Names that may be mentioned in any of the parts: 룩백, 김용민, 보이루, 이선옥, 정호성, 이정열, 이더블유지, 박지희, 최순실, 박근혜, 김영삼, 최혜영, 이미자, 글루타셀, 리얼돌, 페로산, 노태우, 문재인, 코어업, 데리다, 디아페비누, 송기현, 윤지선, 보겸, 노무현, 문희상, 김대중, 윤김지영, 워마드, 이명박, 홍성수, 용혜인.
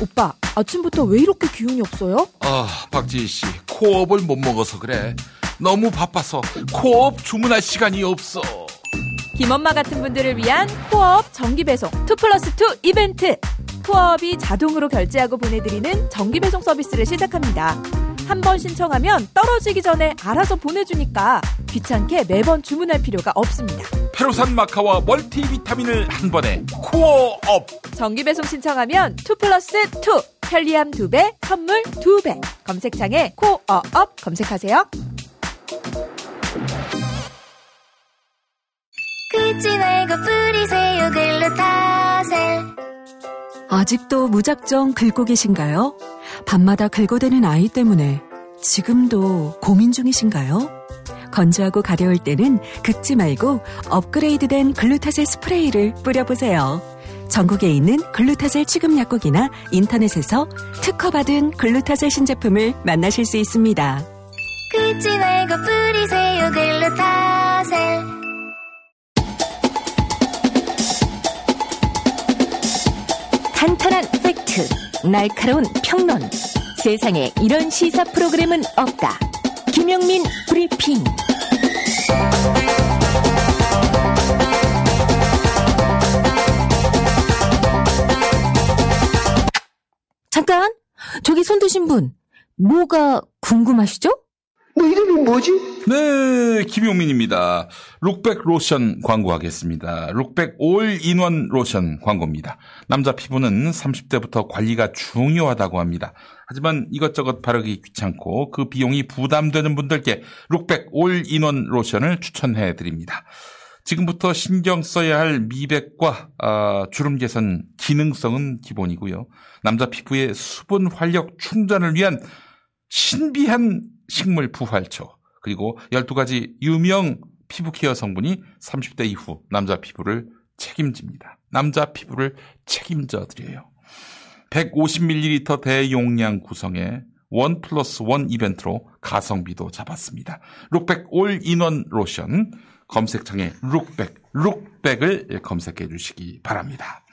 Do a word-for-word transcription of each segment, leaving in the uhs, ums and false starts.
오빠, 아침부터 왜 이렇게 기운이 없어요? 아, 박지희 씨, 코어업을 못 먹어서 그래. 너무 바빠서 코어업 주문할 시간이 없어. 김엄마 같은 분들을 위한 코어업 정기배송 투 플러스 투 이벤트. 코어업이 자동으로 결제하고 보내드리는 정기배송 서비스를 시작합니다. 한 번 신청하면 떨어지기 전에 알아서 보내주니까 귀찮게 매번 주문할 필요가 없습니다. 페로산 마카와 멀티비타민을 한 번에 코어업. 정기배송 신청하면 투 플러스 투. 편리함 두 배, 선물 두 배. 검색창에 코어업 검색하세요. 긁지 말고 뿌리세요, 글루타셀. 아직도 무작정 긁고 계신가요? 밤마다 긁어대는 아이 때문에 지금도 고민 중이신가요? 건조하고 가려울 때는 긁지 말고 업그레이드된 글루타셀 스프레이를 뿌려보세요. 전국에 있는 글루타셀 취급약국이나 인터넷에서 특허받은 글루타셀 신제품을 만나실 수 있습니다. 긁지 말고 뿌리세요, 글루타셀. 탄탄한 팩트, 날카로운 평론, 세상에 이런 시사 프로그램은 없다. 김용민 브리핑. 잠깐, 저기 손 드신 분, 뭐가 궁금하시죠? 뭐 이름이 뭐지? 네, 김용민입니다. 룩백 로션 광고하겠습니다. 룩백 올인원 로션 광고입니다. 남자 피부는 삼십 대부터 관리가 중요하다고 합니다. 하지만 이것저것 바르기 귀찮고 그 비용이 부담되는 분들께 룩백 올인원 로션을 추천해드립니다. 지금부터 신경 써야 할 미백과 아, 주름 개선 기능성은 기본이고요. 남자 피부의 수분 활력 충전을 위한 신비한 식물 부활초, 그리고 열두 가지 유명 피부 케어 성분이 삼십 대 이후 남자 피부를 책임집니다. 남자 피부를 책임져 드려요. 백오십 밀리리터 대용량 구성의 일 플러스 일 이벤트로 가성비도 잡았습니다. 룩백 올인원 로션, 검색창에 룩백, 룩백을 검색해 주시기 바랍니다.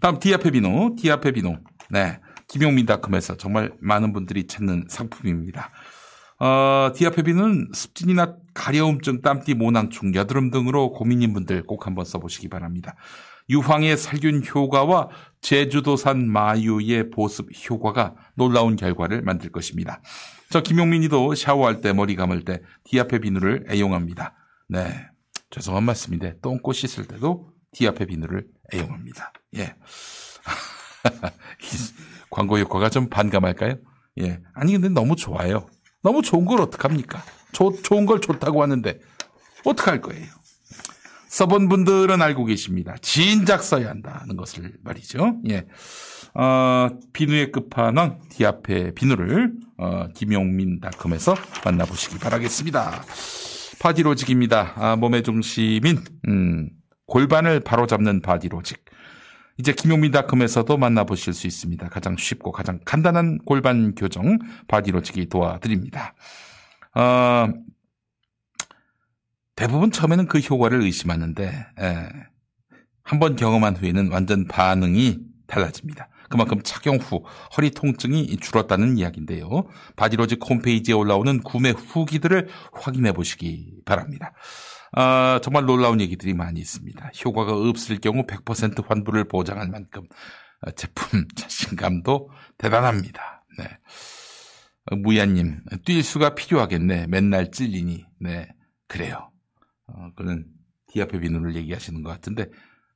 다음 디아페비누, 디아페비누. 네, 김용민닷컴에서 정말 많은 분들이 찾는 상품입니다. 어, 디아페비누는 습진이나 가려움증, 땀띠, 모낭충, 여드름 등으로 고민인 분들 꼭 한번 써보시기 바랍니다. 유황의 살균 효과와 제주도산 마유의 보습 효과가 놀라운 결과를 만들 것입니다. 저 김용민이도 샤워할 때, 머리 감을 때 디아페비누를 애용합니다. 네, 죄송한 말씀인데 똥꼬 씻을 때도 디아페비누를 애용합니다. 예, 광고 효과가 좀 반감할까요? 예, 아니 근데 너무 좋아요. 너무 좋은 걸 어떡합니까? 조, 좋은 걸 좋다고 하는데 어떡할 거예요? 써본 분들은 알고 계십니다. 진작 써야 한다는 것을 말이죠. 예, 어, 비누의 끝판왕 디아페 비누를 어, 김용민닷컴에서 만나보시기 바라겠습니다. 바디로직입니다. 아, 몸의 중심인 음, 골반을 바로잡는 바디로직. 이제 김용민닷컴에서도 만나보실 수 있습니다. 가장 쉽고 가장 간단한 골반 교정 바디로직이 도와드립니다. 어, 대부분 처음에는 그 효과를 의심하는데 한 번 경험한 후에는 완전 반응이 달라집니다. 그만큼 착용 후 허리 통증이 줄었다는 이야기인데요. 바디로직 홈페이지에 올라오는 구매 후기들을 확인해 보시기 바랍니다. 아, 정말 놀라운 얘기들이 많이 있습니다. 효과가 없을 경우 백 퍼센트 환불을 보장할 만큼 제품 자신감도 대단합니다. 네. 무야님, 뛸 수가 필요하겠네. 맨날 찔리니. 네, 그래요. 어, 그는 디아페 비누를 얘기하시는 것 같은데,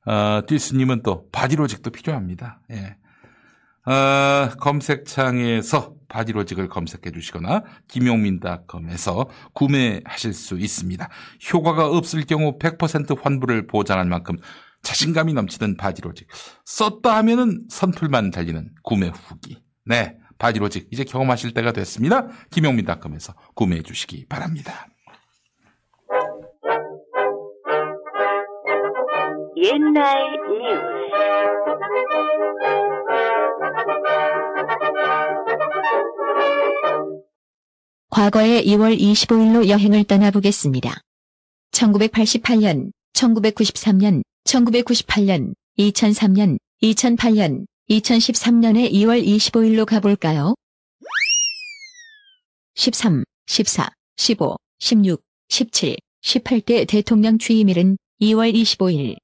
어, 뛸수님은 또 바디로직도 필요합니다. 예. 어, 검색창에서 바디로직을 검색해 주시거나 김용민닷컴에서 구매하실 수 있습니다. 효과가 없을 경우 백 퍼센트 환불을 보장할 만큼 자신감이 넘치는 바디로직. 썼다 하면은 선풀만 달리는 구매 후기. 네, 바디로직 이제 경험하실 때가 됐습니다. 김용민닷컴에서 구매해 주시기 바랍니다. 옛날 뉴스. 과거의 이월 이십오일로 여행을 떠나보겠습니다. 천구백팔십팔년, 천구백구십삼년, 천구백구십팔년, 이천삼년, 이천팔년, 이천십삼 년에 이월 이십오일로 가볼까요? 십삼, 십사, 십오, 십육, 십칠, 십팔 대 대통령 취임일은 이월 이십오일.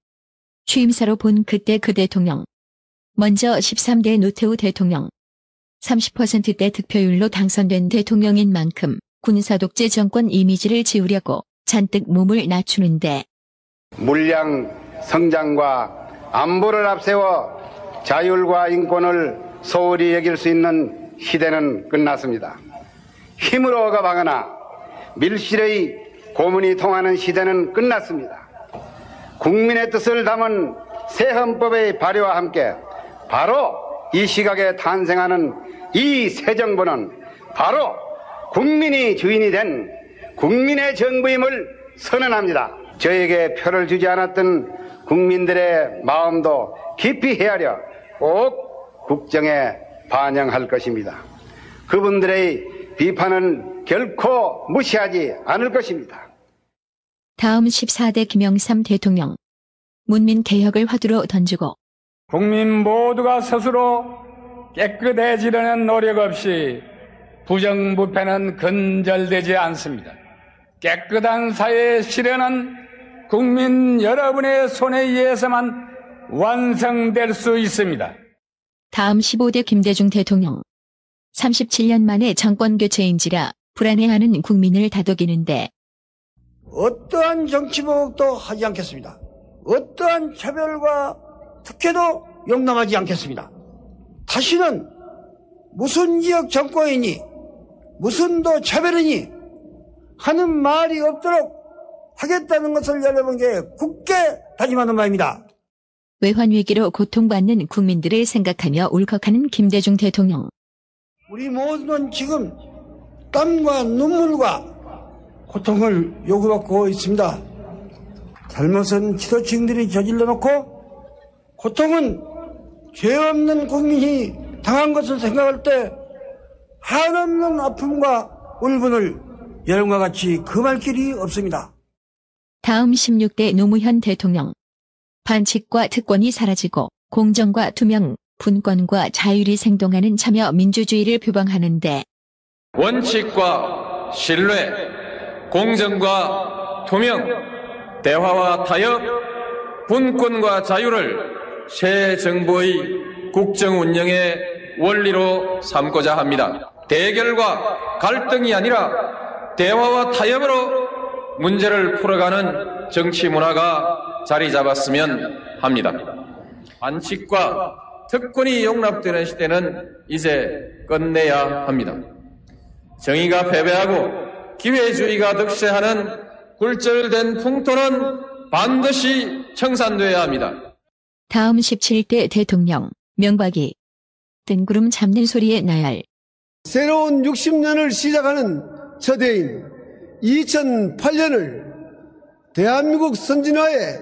취임사로 본 그때 그 대통령. 먼저 십삼 대 노태우 대통령. 삼십 퍼센트대 득표율로 당선된 대통령인 만큼 군사독재 정권 이미지를 지우려고 잔뜩 몸을 낮추는데, 물량 성장과 안보를 앞세워 자율과 인권을 소홀히 여길 수 있는 시대는 끝났습니다. 힘으로 억압하거나 밀실의 고문이 통하는 시대는 끝났습니다. 국민의 뜻을 담은 새 헌법의 발효와 함께 바로 이 시각에 탄생하는 이 새 정부는 바로 국민이 주인이 된 국민의 정부임을 선언합니다. 저에게 표를 주지 않았던 국민들의 마음도 깊이 헤아려 꼭 국정에 반영할 것입니다. 그분들의 비판은 결코 무시하지 않을 것입니다. 다음 십사 대 김영삼 대통령. 문민개혁을 화두로 던지고 국민 모두가 스스로 깨끗해지려는 노력 없이 부정부패는 근절되지 않습니다. 깨끗한 사회의 실현은 국민 여러분의 손에 의해서만 완성될 수 있습니다. 다음 십오 대 김대중 대통령. 삼십칠 년 만에 정권교체인지라 불안해하는 국민을 다독이는데, 어떠한 정치보복도 하지 않겠습니다. 어떠한 차별과 특혜도 용납하지 않겠습니다. 다시는 무슨 지역 정권이니 무슨 도 차별이니 하는 말이 없도록 하겠다는 것을 여러분께 굳게 다짐하는 바입니다. 외환위기로 고통받는 국민들을 생각하며 울컥하는 김대중 대통령. 우리 모두는 지금 땀과 눈물과 고통을 요구받고 있습니다. 잘못은 지도층들이 저질러 놓고 고통은 죄 없는 국민이 당한 것을 생각할 때 한없는 아픔과 울분을 여름과 같이 금할 길이 없습니다. 다음 십육 대 노무현 대통령. 반칙과 특권이 사라지고 공정과 투명, 분권과 자율이 생동하는 참여 민주주의를 표방하는데, 원칙과 신뢰, 공정과 투명, 대화와 타협, 분권과 자유를 새 정부의 국정운영의 원리로 삼고자 합니다. 대결과 갈등이 아니라 대화와 타협으로 문제를 풀어가는 정치 문화가 자리 잡았으면 합니다. 반칙과 특권이 용납되는 시대는 이제 끝내야 합니다. 정의가 패배하고 기회주의가 득세하는 굴절된 풍토는 반드시 청산돼야 합니다. 다음 십칠 대 대통령. 명박이. 뜬구름 잡는 소리에 나열. 새로운 육십 년을 시작하는 첫 해인 이천팔 년을 대한민국 선진화의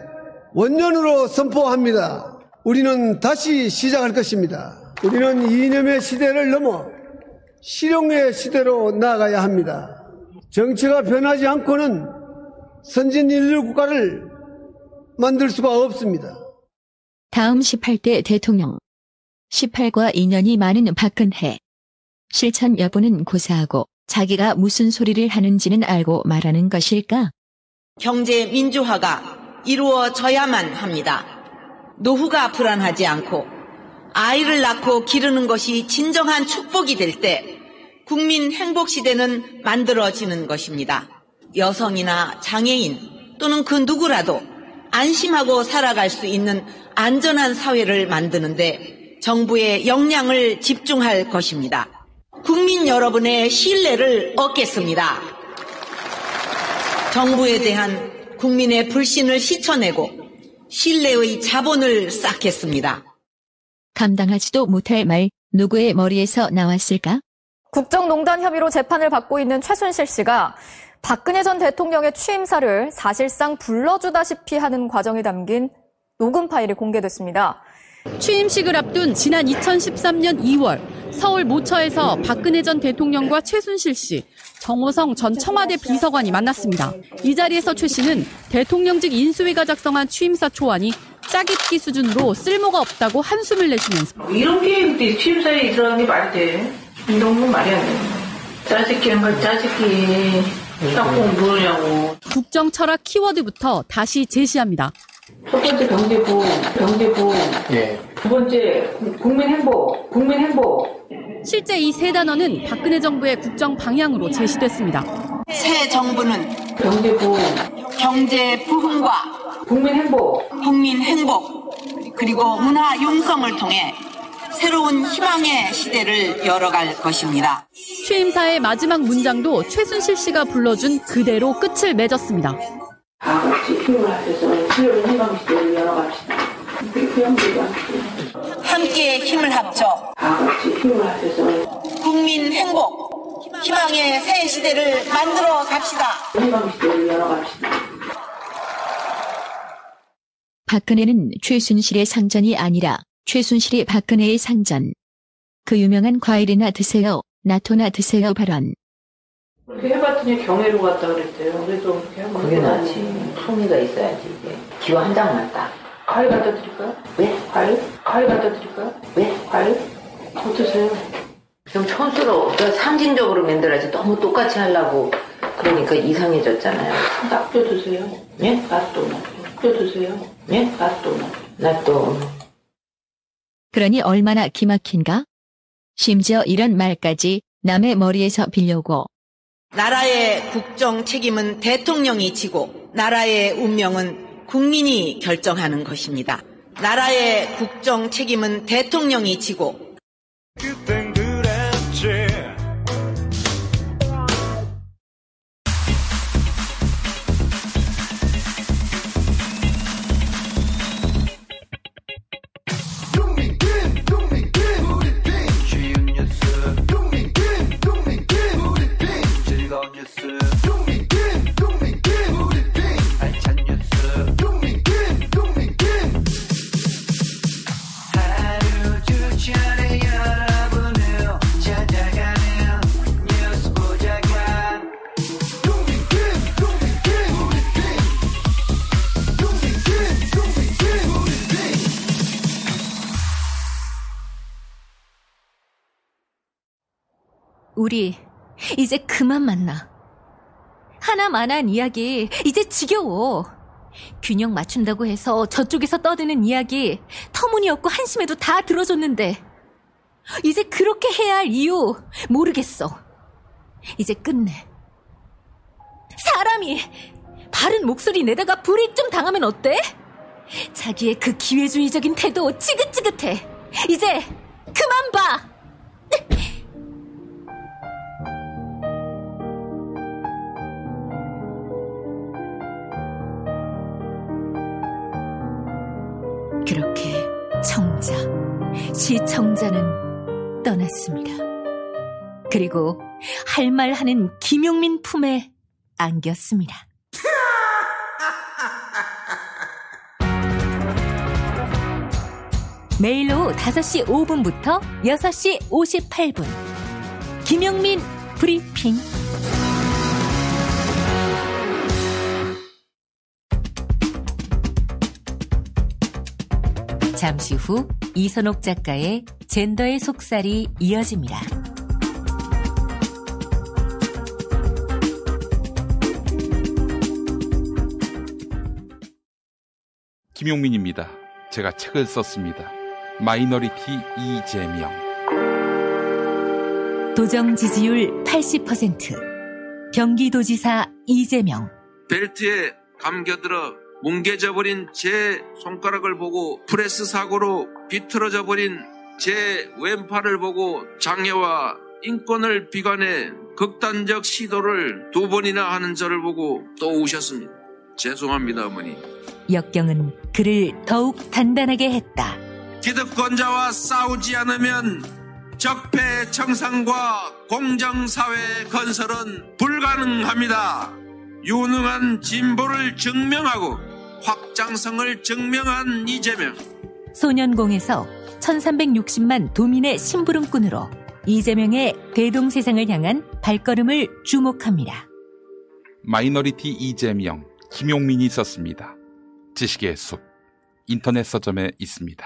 원년으로 선포합니다. 우리는 다시 시작할 것입니다. 우리는 이념의 시대를 넘어 실용의 시대로 나아가야 합니다. 정치가 변하지 않고는 선진 인류 국가를 만들 수가 없습니다. 다음 십팔 대 대통령. 십팔과 인연이 많은 박근혜. 실천 여부는 고사하고 자기가 무슨 소리를 하는지는 알고 말하는 것일까? 경제 민주화가 이루어져야만 합니다. 노후가 불안하지 않고 아이를 낳고 기르는 것이 진정한 축복이 될 때 국민 행복 시대는 만들어지는 것입니다. 여성이나 장애인 또는 그 누구라도 안심하고 살아갈 수 있는 안전한 사회를 만드는데 정부의 역량을 집중할 것입니다. 국민 여러분의 신뢰를 얻겠습니다. 정부에 대한 국민의 불신을 씻어내고 신뢰의 자본을 쌓겠습니다. 감당하지도 못할 말, 누구의 머리에서 나왔을까? 국정농단 혐의로 재판을 받고 있는 최순실 씨가 박근혜 전 대통령의 취임사를 사실상 불러주다시피 하는 과정이 담긴 녹음 파일이 공개됐습니다. 취임식을 앞둔 지난 이천십삼 년 이월 서울 모처에서 박근혜 전 대통령과 최순실 씨, 정호성 전 청와대 비서관이 만났습니다. 이 자리에서 최 씨는 대통령직 인수위가 작성한 취임사 초안이 짜깁기 수준으로 쓸모가 없다고 한숨을 내쉬면서 이런 게임들이 취임사에 들어간 게 말이 돼. 이런 건 말이 안 돼. 짜깁기 한 걸 짜깁기 딱 보면 모르냐고. 국정 철학 키워드부터 다시 제시합니다. 첫 번째 경제부, 경제부. 예. 두 번째 국민 행복, 국민 행복. 실제 이 세 단어는 박근혜 정부의 국정 방향으로 제시됐습니다. 새 정부는 경제부, 경제 부흥과 국민 행복, 국민 행복 그리고 문화 융성을 통해 새로운 희망의 시대를 열어갈 것입니다. 취임사의 마지막 문장도 최순실 씨가 불러준 그대로 끝을 맺었습니다. 아, 혹시 필요를 하셔서 새로운 희망의 시대를 열어갑시다. 함께 힘을 합쳐 국민 행복, 희망의 새 시대를 만들어 갑시다. 박근혜는 최순실의 상전이 아니라 최순실이 박근혜의 상전. 그 유명한 과일이나 드세요, 나토나 드세요 발언. 그렇게 해봤더니 경외로 갔다 그랬대요. 그래도 그렇게 하면 그게 낫지. 품위가 있어야지. 이게. 기와 한 장 맞다. 과일 갖다 드릴까요? 왜? 과일? 과일 갖다 드릴까요? 왜? 과일? 어떠세요? 좀 촌스러워. 상징적으로 만들어야지 너무 똑같이 하려고 그러니까 이상해졌잖아요. 낫또 드세요. 예? 낫또. 낫또 드세요. 예? 낫또. 낫또. 그러니 얼마나 기막힌가? 심지어 이런 말까지 남의 머리에서 빌려고. 나라의 국정 책임은 대통령이 지고 나라의 운명은 국민이 결정하는 것입니다. 나라의 국정 책임은 대통령이 지고. 우리 이제 그만 만나. 하나만한 이야기 이제 지겨워. 균형 맞춘다고 해서 저쪽에서 떠드는 이야기 터무니없고 한심해도 다 들어줬는데 이제 그렇게 해야 할 이유 모르겠어. 이제 끝내. 사람이 바른 목소리 내다가 불이익 좀 당하면 어때? 자기의 그 기회주의적인 태도 지긋지긋해. 이제 그만 봐. 그렇게 청자, 시청자는 떠났습니다. 그리고 할 말 하는 김용민 품에 안겼습니다. 매일 오후 다섯 시 오 분부터 여섯 시 오십팔 분 김용민 브리핑. 잠시 후 이선옥 작가의 젠더의 속살이 이어집니다. 김용민입니다. 제가 책을 썼습니다. 마이너리티 이재명. 도정 지지율 팔십 퍼센트. 경기도지사 이재명. 벨트에 감겨들어 뭉개져버린 제 손가락을 보고 프레스 사고로 비틀어져버린 제 왼팔을 보고 장애와 인권을 비관해 극단적 시도를 두 번이나 하는 저를 보고 또 우셨습니다. 죄송합니다, 어머니. 역경은 그를 더욱 단단하게 했다. 기득권자와 싸우지 않으면 적폐청산과 공정사회 건설은 불가능합니다. 유능한 진보를 증명하고 확장성을 증명한 이재명. 소년공에서 천삼백육십만 도민의 심부름꾼으로 이재명의 대동세상을 향한 발걸음을 주목합니다. 마이너리티 이재명, 김용민이 썼습니다. 지식의 숲, 인터넷 서점에 있습니다.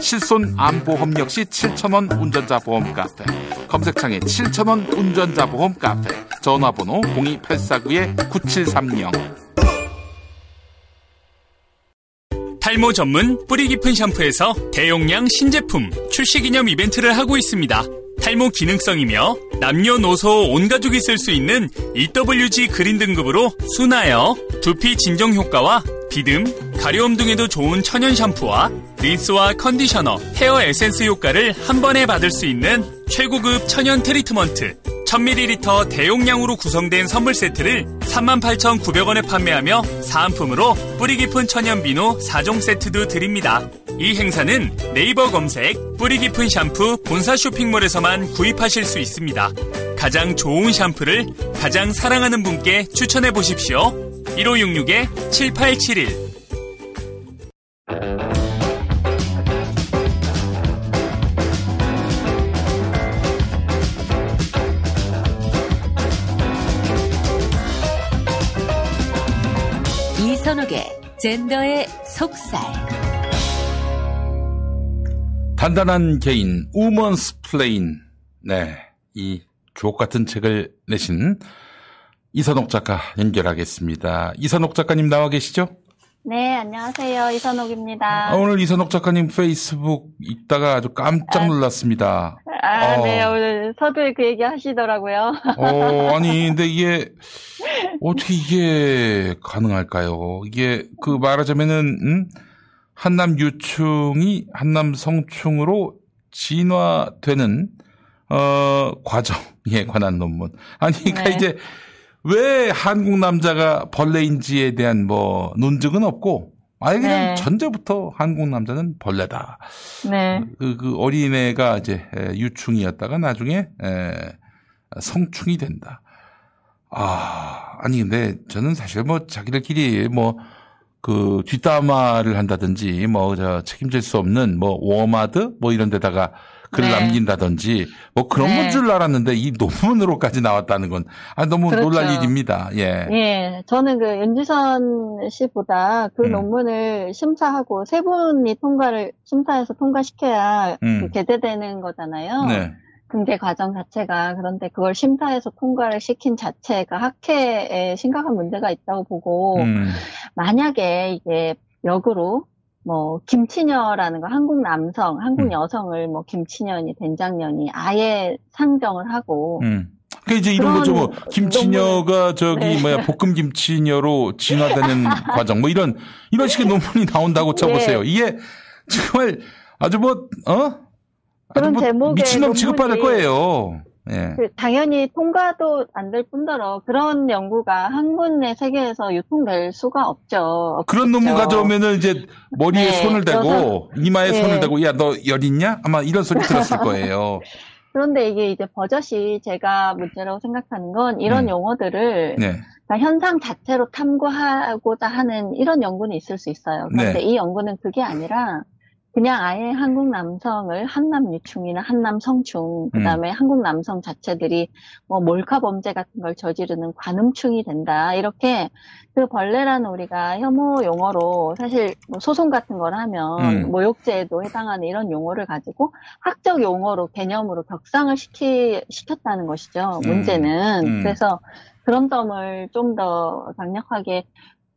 실손 암보험 역시 칠천 원 운전자 보험 카페. 검색창에 칠천 원 운전자 보험 카페. 전화번호 공이 팔사구 구칠삼공. 탈모 전문 뿌리 깊은 샴푸에서 대용량 신제품 출시기념 이벤트를 하고 있습니다. 탈모 기능성이며 남녀노소 온 가족이 쓸 수 있는 이더블유지 그린 등급으로 순하여 두피 진정 효과와 비듬, 가려움 등에도 좋은 천연 샴푸와 린스와 컨디셔너, 헤어 에센스 효과를 한 번에 받을 수 있는 최고급 천연 트리트먼트 천 밀리리터 대용량으로 구성된 선물 세트를 삼만 팔천구백 원에 판매하며 사은품으로 뿌리 깊은 천연 비누 사 종 세트도 드립니다. 이 행사는 네이버 검색 뿌리 깊은 샴푸 본사 쇼핑몰에서만 구입하실 수 있습니다. 가장 좋은 샴푸를 가장 사랑하는 분께 추천해 보십시오. 일오육육 칠팔칠일. 이선옥의 젠더의 속살. 단단한 개인, 우먼스 플레인. 네, 이 족같은 책을 내신 이선옥 작가 연결하겠습니다. 이선옥 작가님 나와 계시죠? 네, 안녕하세요. 이선옥입니다. 아, 오늘 이선옥 작가님 페이스북 읽다가 아주 깜짝 놀랐습니다. 아, 아, 아. 네, 오늘 서두에 그 얘기 하시더라고요. 어, 아니, 근데 이게, 어떻게 이게 가능할까요? 이게, 그 말하자면은, 음? 한남 유충이 한남 성충으로 진화되는, 어, 과정에 관한 논문. 아니, 그러니까 네. 이제, 왜 한국 남자가 벌레인지에 대한 뭐 논증은 없고 아예 그냥 네. 전제부터 한국 남자는 벌레다. 네. 그, 그 어린애가 이제 유충이었다가 나중에 에, 성충이 된다. 아 아니 근데 저는 사실 뭐 자기들끼리 뭐 그 뒷담화를 한다든지 뭐 저 책임질 수 없는 뭐 워마드 뭐 이런 데다가 글 네. 남긴다든지 뭐 그런 네. 건 줄 알았는데 이 논문으로까지 나왔다는 건 아, 너무 그렇죠. 놀랄 일입니다. 예. 예, 저는 그 윤지선 씨보다 그 음. 논문을 심사하고 세 분이 통과를 심사해서 통과시켜야 음. 그 게재되는 거잖아요. 네. 공개 과정 자체가. 그런데 그걸 심사해서 통과를 시킨 자체가 학회에 심각한 문제가 있다고 보고 음. 만약에 이게 역으로 뭐, 김치녀라는 거, 한국 남성, 한국 여성을 뭐, 김치년이, 된장년이 아예 상정을 하고. 음. 그니까 이제 이런 거죠. 뭐, 김치녀가 저기, 네. 뭐야, 볶음김치녀로 진화되는 과정. 뭐, 이런, 이런 식의 논문이 나온다고 쳐보세요. 네. 이게 정말 아주 뭐, 어? 아주 뭐 미친놈 취급받을 거예요. 예. 그 당연히 통과도 안 될 뿐더러 그런 연구가 한군의 세계에서 유통될 수가 없죠. 없겠죠. 그런 논문 가져오면은 이제 머리에 네, 손을 대고 그래서, 이마에 네. 손을 대고 야, 너 열 있냐? 아마 이런 소리 들었을 거예요. 그런데 이게 이제 버젓이 제가 문제라고 생각하는 건 이런 네. 용어들을 네. 그러니까 현상 자체로 탐구하고자 하는 이런 연구는 있을 수 있어요. 그런데 네. 이 연구는 그게 아니라 그냥 아예 한국 남성을 한남 유충이나 한남 성충, 그 다음에 음. 한국 남성 자체들이 뭐 몰카 범죄 같은 걸 저지르는 관음충이 된다. 이렇게 그 벌레라는 우리가 혐오 용어로 사실 뭐 소송 같은 걸 하면 음. 모욕죄에도 해당하는 이런 용어를 가지고 학적 용어로 개념으로 격상을 시키, 시켰다는 것이죠. 문제는. 음. 음. 그래서 그런 점을 좀 더 강력하게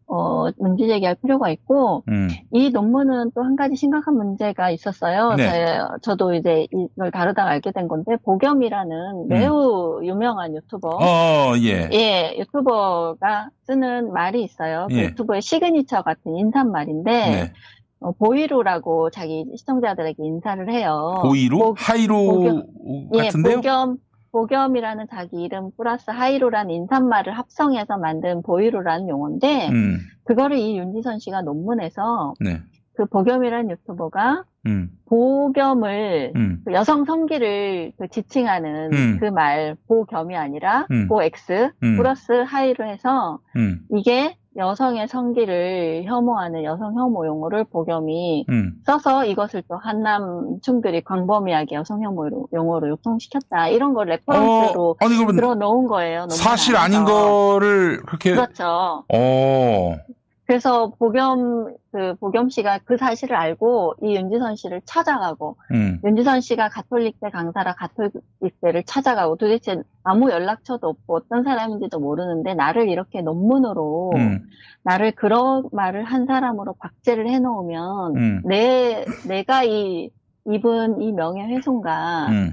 어, 문제 제기할 필요가 있고, 음. 이 논문은 또 한 가지 심각한 문제가 있었어요. 네. 제, 저도 이제 이걸 다루다가 알게 된 건데, 보겸이라는 음. 매우 유명한 유튜버. 어, 예. 예, 유튜버가 쓰는 말이 있어요. 예. 그 유튜버의 시그니처 같은 인사말인데, 네. 어, 보이루라고 자기 시청자들에게 인사를 해요. 보이루? 보, 하이루 보겸, 같은데요? 예, 보겸. 보겸이라는 자기 이름 플러스 하이로라는 인사말을 합성해서 만든 보이로라는 용어인데 음. 그거를 이 윤지선 씨가 논문에서 네. 그 보겸이라는 유튜버가 음. 보겸을 음. 그 여성 성기를 그 지칭하는 음. 그 말 보겸이 아니라 음. 보엑스 음. 플러스 하이로 해서 음. 이게 여성의 성기를 혐오하는 여성 혐오 용어를 보겸이 음. 써서 이것을 또 한남충들이 광범위하게 여성 혐오 용어로 유통시켰다. 이런 걸 레퍼런스로 어, 아니, 들어놓은 거예요. 사실 아닌 거를 그렇게. 그렇죠. 어. 그래서 보겸 그 보겸 씨가 그 사실을 알고 이 윤지선 씨를 찾아가고 음. 윤지선 씨가 가톨릭대 강사라 가톨릭대를 찾아가고 도대체 아무 연락처도 없고 어떤 사람인지도 모르는데 나를 이렇게 논문으로 음. 나를 그런 말을 한 사람으로 박제를 해놓으면 음. 내 내가 이 입은 이 명예훼손과 음.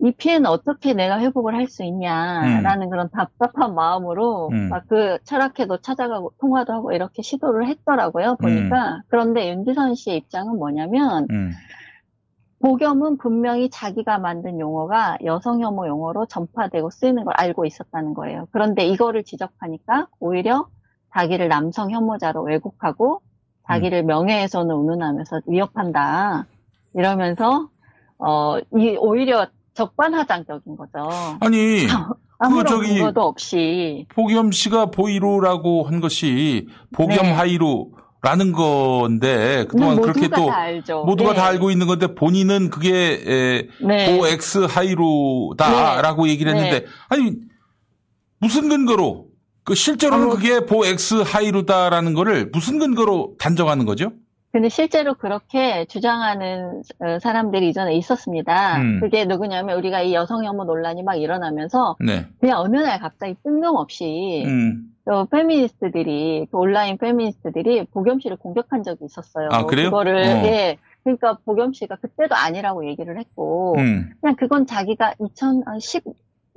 이 피해는 어떻게 내가 회복을 할 수 있냐라는 음. 그런 답답한 마음으로 음. 막 그 철학회도 찾아가고 통화도 하고 이렇게 시도를 했더라고요. 보니까. 음. 그런데 윤지선 씨의 입장은 뭐냐면 음. 보겸은 분명히 자기가 만든 용어가 여성혐오 용어로 전파되고 쓰이는 걸 알고 있었다는 거예요. 그런데 이거를 지적하니까 오히려 자기를 남성혐오자로 왜곡하고 자기를 음. 명예훼손을 운운하면서 위협한다. 이러면서 어, 이 오히려 적반하장적인 거죠. 아니, 아무런 그 저기 근거도 없이 보겸 씨가 보이로라고 한 것이 보겸 네. 하이로라는 건데 그동안 모두가 그렇게 또 다 알죠. 모두가 네. 다 알고 있는 건데 본인은 그게 네. 보엑스 하이로다라고 네. 얘기를 했는데 네. 아니 무슨 근거로 그 실제로는 어, 그게 보엑스 하이로다라는 거를 무슨 근거로 단정하는 거죠? 근데 실제로 그렇게 주장하는 사람들이 이전에 있었습니다. 음. 그게 누구냐면 우리가 이 여성혐오 논란이 막 일어나면서 네. 그냥 어느 날 갑자기 뜬금없이 음. 또 페미니스트들이 또 온라인 페미니스트들이 보겸 씨를 공격한 적이 있었어요. 아, 그래요? 그거를 어. 예. 그러니까 보겸 씨가 그때도 아니라고 얘기를 했고 음. 그냥 그건 자기가 이천십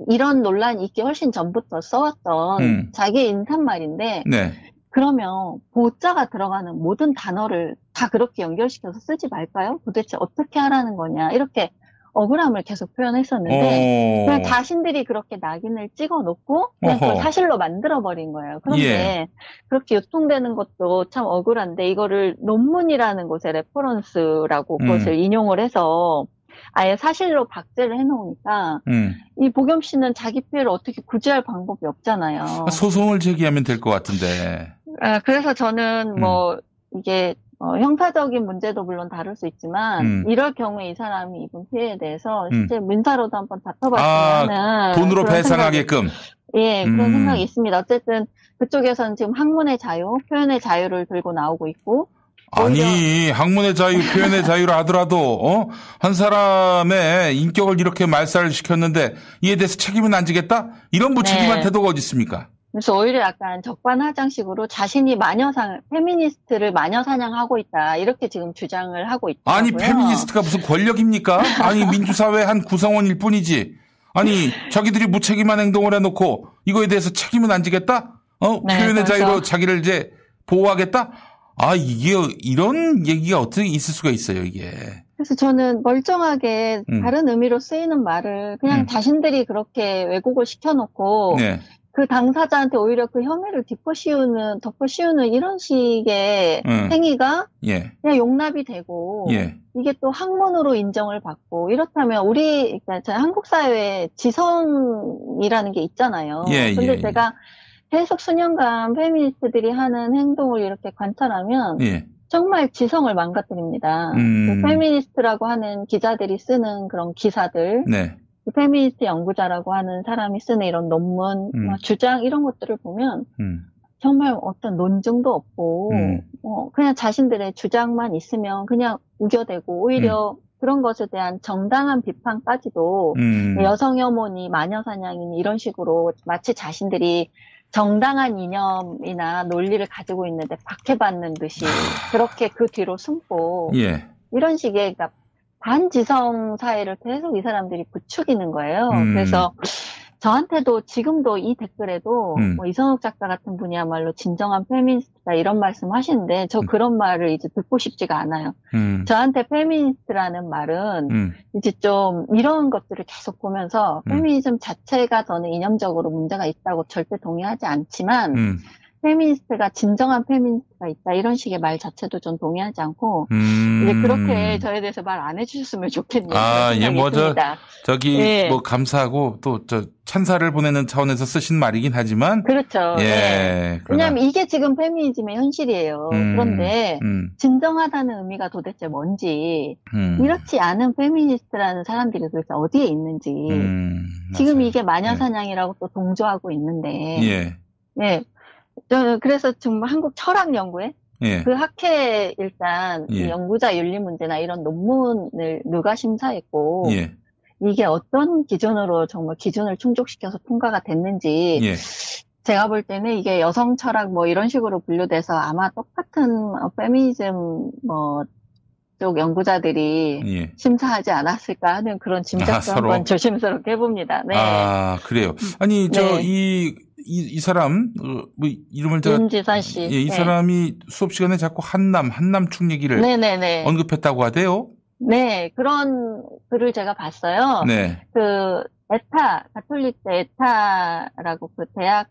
이런 논란이 있기 훨씬 전부터 써왔던 음. 자기의 인사말인데 네. 그러면 보자가 들어가는 모든 단어를 다 그렇게 연결시켜서 쓰지 말까요? 도대체 어떻게 하라는 거냐 이렇게 억울함을 계속 표현했었는데 오. 그냥 자신들이 그렇게 낙인을 찍어놓고 그냥 그걸 사실로 만들어버린 거예요. 그런데 예. 그렇게 유통되는 것도 참 억울한데 이거를 논문이라는 곳에 레퍼런스라고 그것을 음. 인용을 해서 아예 사실로 박제를 해놓으니까 음. 이 보겸 씨는 자기 피해를 어떻게 구제할 방법이 없잖아요. 소송을 제기하면 될 것 같은데. 아, 그래서 저는 음. 뭐 이게 어, 형사적인 문제도 물론 다룰 수 있지만 음. 이럴 경우에 이 사람이 입은 피해에 대해서 실제 음. 민사로도 한번 다퉈봤으면 아, 돈으로 배상하게끔. 예, 그런 음. 생각이 있습니다. 어쨌든 그쪽에서는 지금 학문의 자유, 표현의 자유를 들고 나오고 있고 아니 학문의 자유, 표현의 자유를 하더라도 어? 한 사람의 인격을 이렇게 말살시켰는데 이에 대해서 책임은 안 지겠다? 이런 무책임한 네. 태도가 어디 있습니까? 그래서 오히려 약간 적반하장식으로 자신이 마녀상, 페미니스트를 마녀사냥하고 있다 이렇게 지금 주장을 하고 있더라고요. 아니 페미니스트가 무슨 권력입니까? 아니 민주사회 한 구성원일 뿐이지. 아니 자기들이 무책임한 행동을 해놓고 이거에 대해서 책임은 안 지겠다? 어? 네, 표현의 그래서... 자유로 자기를 이제 보호하겠다? 아, 이게, 이런 얘기가 어떻게 있을 수가 있어요, 이게. 그래서 저는 멀쩡하게 음. 다른 의미로 쓰이는 말을 그냥 음. 자신들이 그렇게 왜곡을 시켜놓고 네. 그 당사자한테 오히려 그 혐의를 덮어 씌우는, 덮어 씌우는 이런 식의 음. 행위가 예. 그냥 용납이 되고 예. 이게 또 학문으로 인정을 받고 이렇다면 우리, 그러니까 한국 사회에 지성이라는 게 있잖아요. 예, 근데 예, 제가 계속 수년간 페미니스트들이 하는 행동을 이렇게 관찰하면 예. 정말 지성을 망가뜨립니다. 음. 그 페미니스트라고 하는 기자들이 쓰는 그런 기사들, 네. 페미니스트 연구자라고 하는 사람이 쓰는 이런 논문, 음. 주장 이런 것들을 보면 음. 정말 어떤 논증도 없고 음. 어, 그냥 자신들의 주장만 있으면 그냥 우겨대고 오히려 음. 그런 것에 대한 정당한 비판까지도 음. 여성혐오니 마녀사냥이니 이런 식으로 마치 자신들이 정당한 이념이나 논리를 가지고 있는데 박해받는 듯이 그렇게 그 뒤로 숨고 예. 이런 식의 그러니까 반지성 사회를 계속 이 사람들이 부추기는 거예요. 음. 그래서 저한테도 지금도 이 댓글에도 음. 뭐 이선옥 작가 같은 분이야말로 진정한 페미니스트다 이런 말씀 하시는데 저 그런 음. 말을 이제 듣고 싶지가 않아요. 음. 저한테 페미니스트라는 말은 음. 이제 좀 이런 것들을 계속 보면서 음. 페미니즘 자체가 저는 이념적으로 문제가 있다고 절대 동의하지 않지만 음. 페미니스트가 진정한 페미니스트가 있다 이런 식의 말 자체도 전 동의하지 않고 음... 이제 그렇게 저에 대해서 말 안 해주셨으면 좋겠네요. 아, 예, 뭐 저 저기 예. 뭐 감사하고 또 저 찬사를 보내는 차원에서 쓰신 말이긴 하지만 그렇죠. 예, 예. 왜냐하면 이게 지금 페미니즘의 현실이에요. 음... 그런데 음... 진정하다는 의미가 도대체 뭔지 음... 이렇지 않은 페미니스트라는 사람들이 도대체 어디에 있는지 음... 지금 이게 마녀사냥이라고 예. 또 동조하고 있는데 예. 예. 저는 그래서 지금 한국 철학 연구회 예. 그 학회 일단 예. 연구자 윤리 문제나 이런 논문을 누가 심사했고 예. 이게 어떤 기준으로 정말 기준을 충족시켜서 통과가 됐는지 예. 제가 볼 때는 이게 여성 철학 뭐 이런 식으로 분류돼서 아마 똑같은 페미니즘 뭐 쪽 연구자들이 예. 심사하지 않았을까 하는 그런 짐작도 아, 서로... 한번 조심스럽게 해봅니다. 네. 아 그래요. 아니 저 이 네. 이, 이 사람, 뭐, 이름을 제가. 윤지선 씨. 예, 이 네. 사람이 수업 시간에 자꾸 한남, 한남충 얘기를. 네네네. 언급했다고 하대요? 네, 그런 글을 제가 봤어요. 네. 그, 에타, 가톨릭대 에타라고 그 대학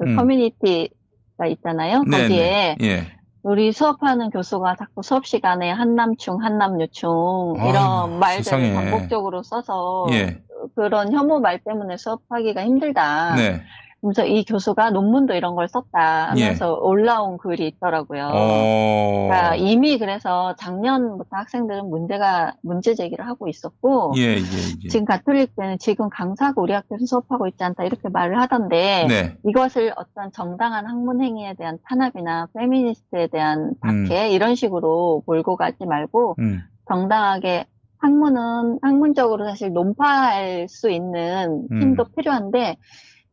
그 음. 커뮤니티가 있잖아요. 거기에. 예. 우리 수업하는 교수가 자꾸 수업 시간에 한남충, 한남유충, 이런 아, 말들을 세상에. 반복적으로 써서. 예. 그런 혐오 말 때문에 수업하기가 힘들다. 네. 그래서 이 교수가 논문도 이런 걸 썼다 하면서 예. 올라온 글이 있더라고요. 그러니까 이미 그래서 작년부터 학생들은 문제가 문제 제기를 하고 있었고 예, 예, 예. 지금 가톨릭대는 지금 강사하고 우리 학교에서 수업하고 있지 않다 이렇게 말을 하던데 네. 이것을 어떤 정당한 학문 행위에 대한 탄압이나 페미니스트에 대한 박해 음. 이런 식으로 몰고 가지 말고 음. 정당하게 학문은 학문적으로 사실 논파할 수 있는 힘도 음. 필요한데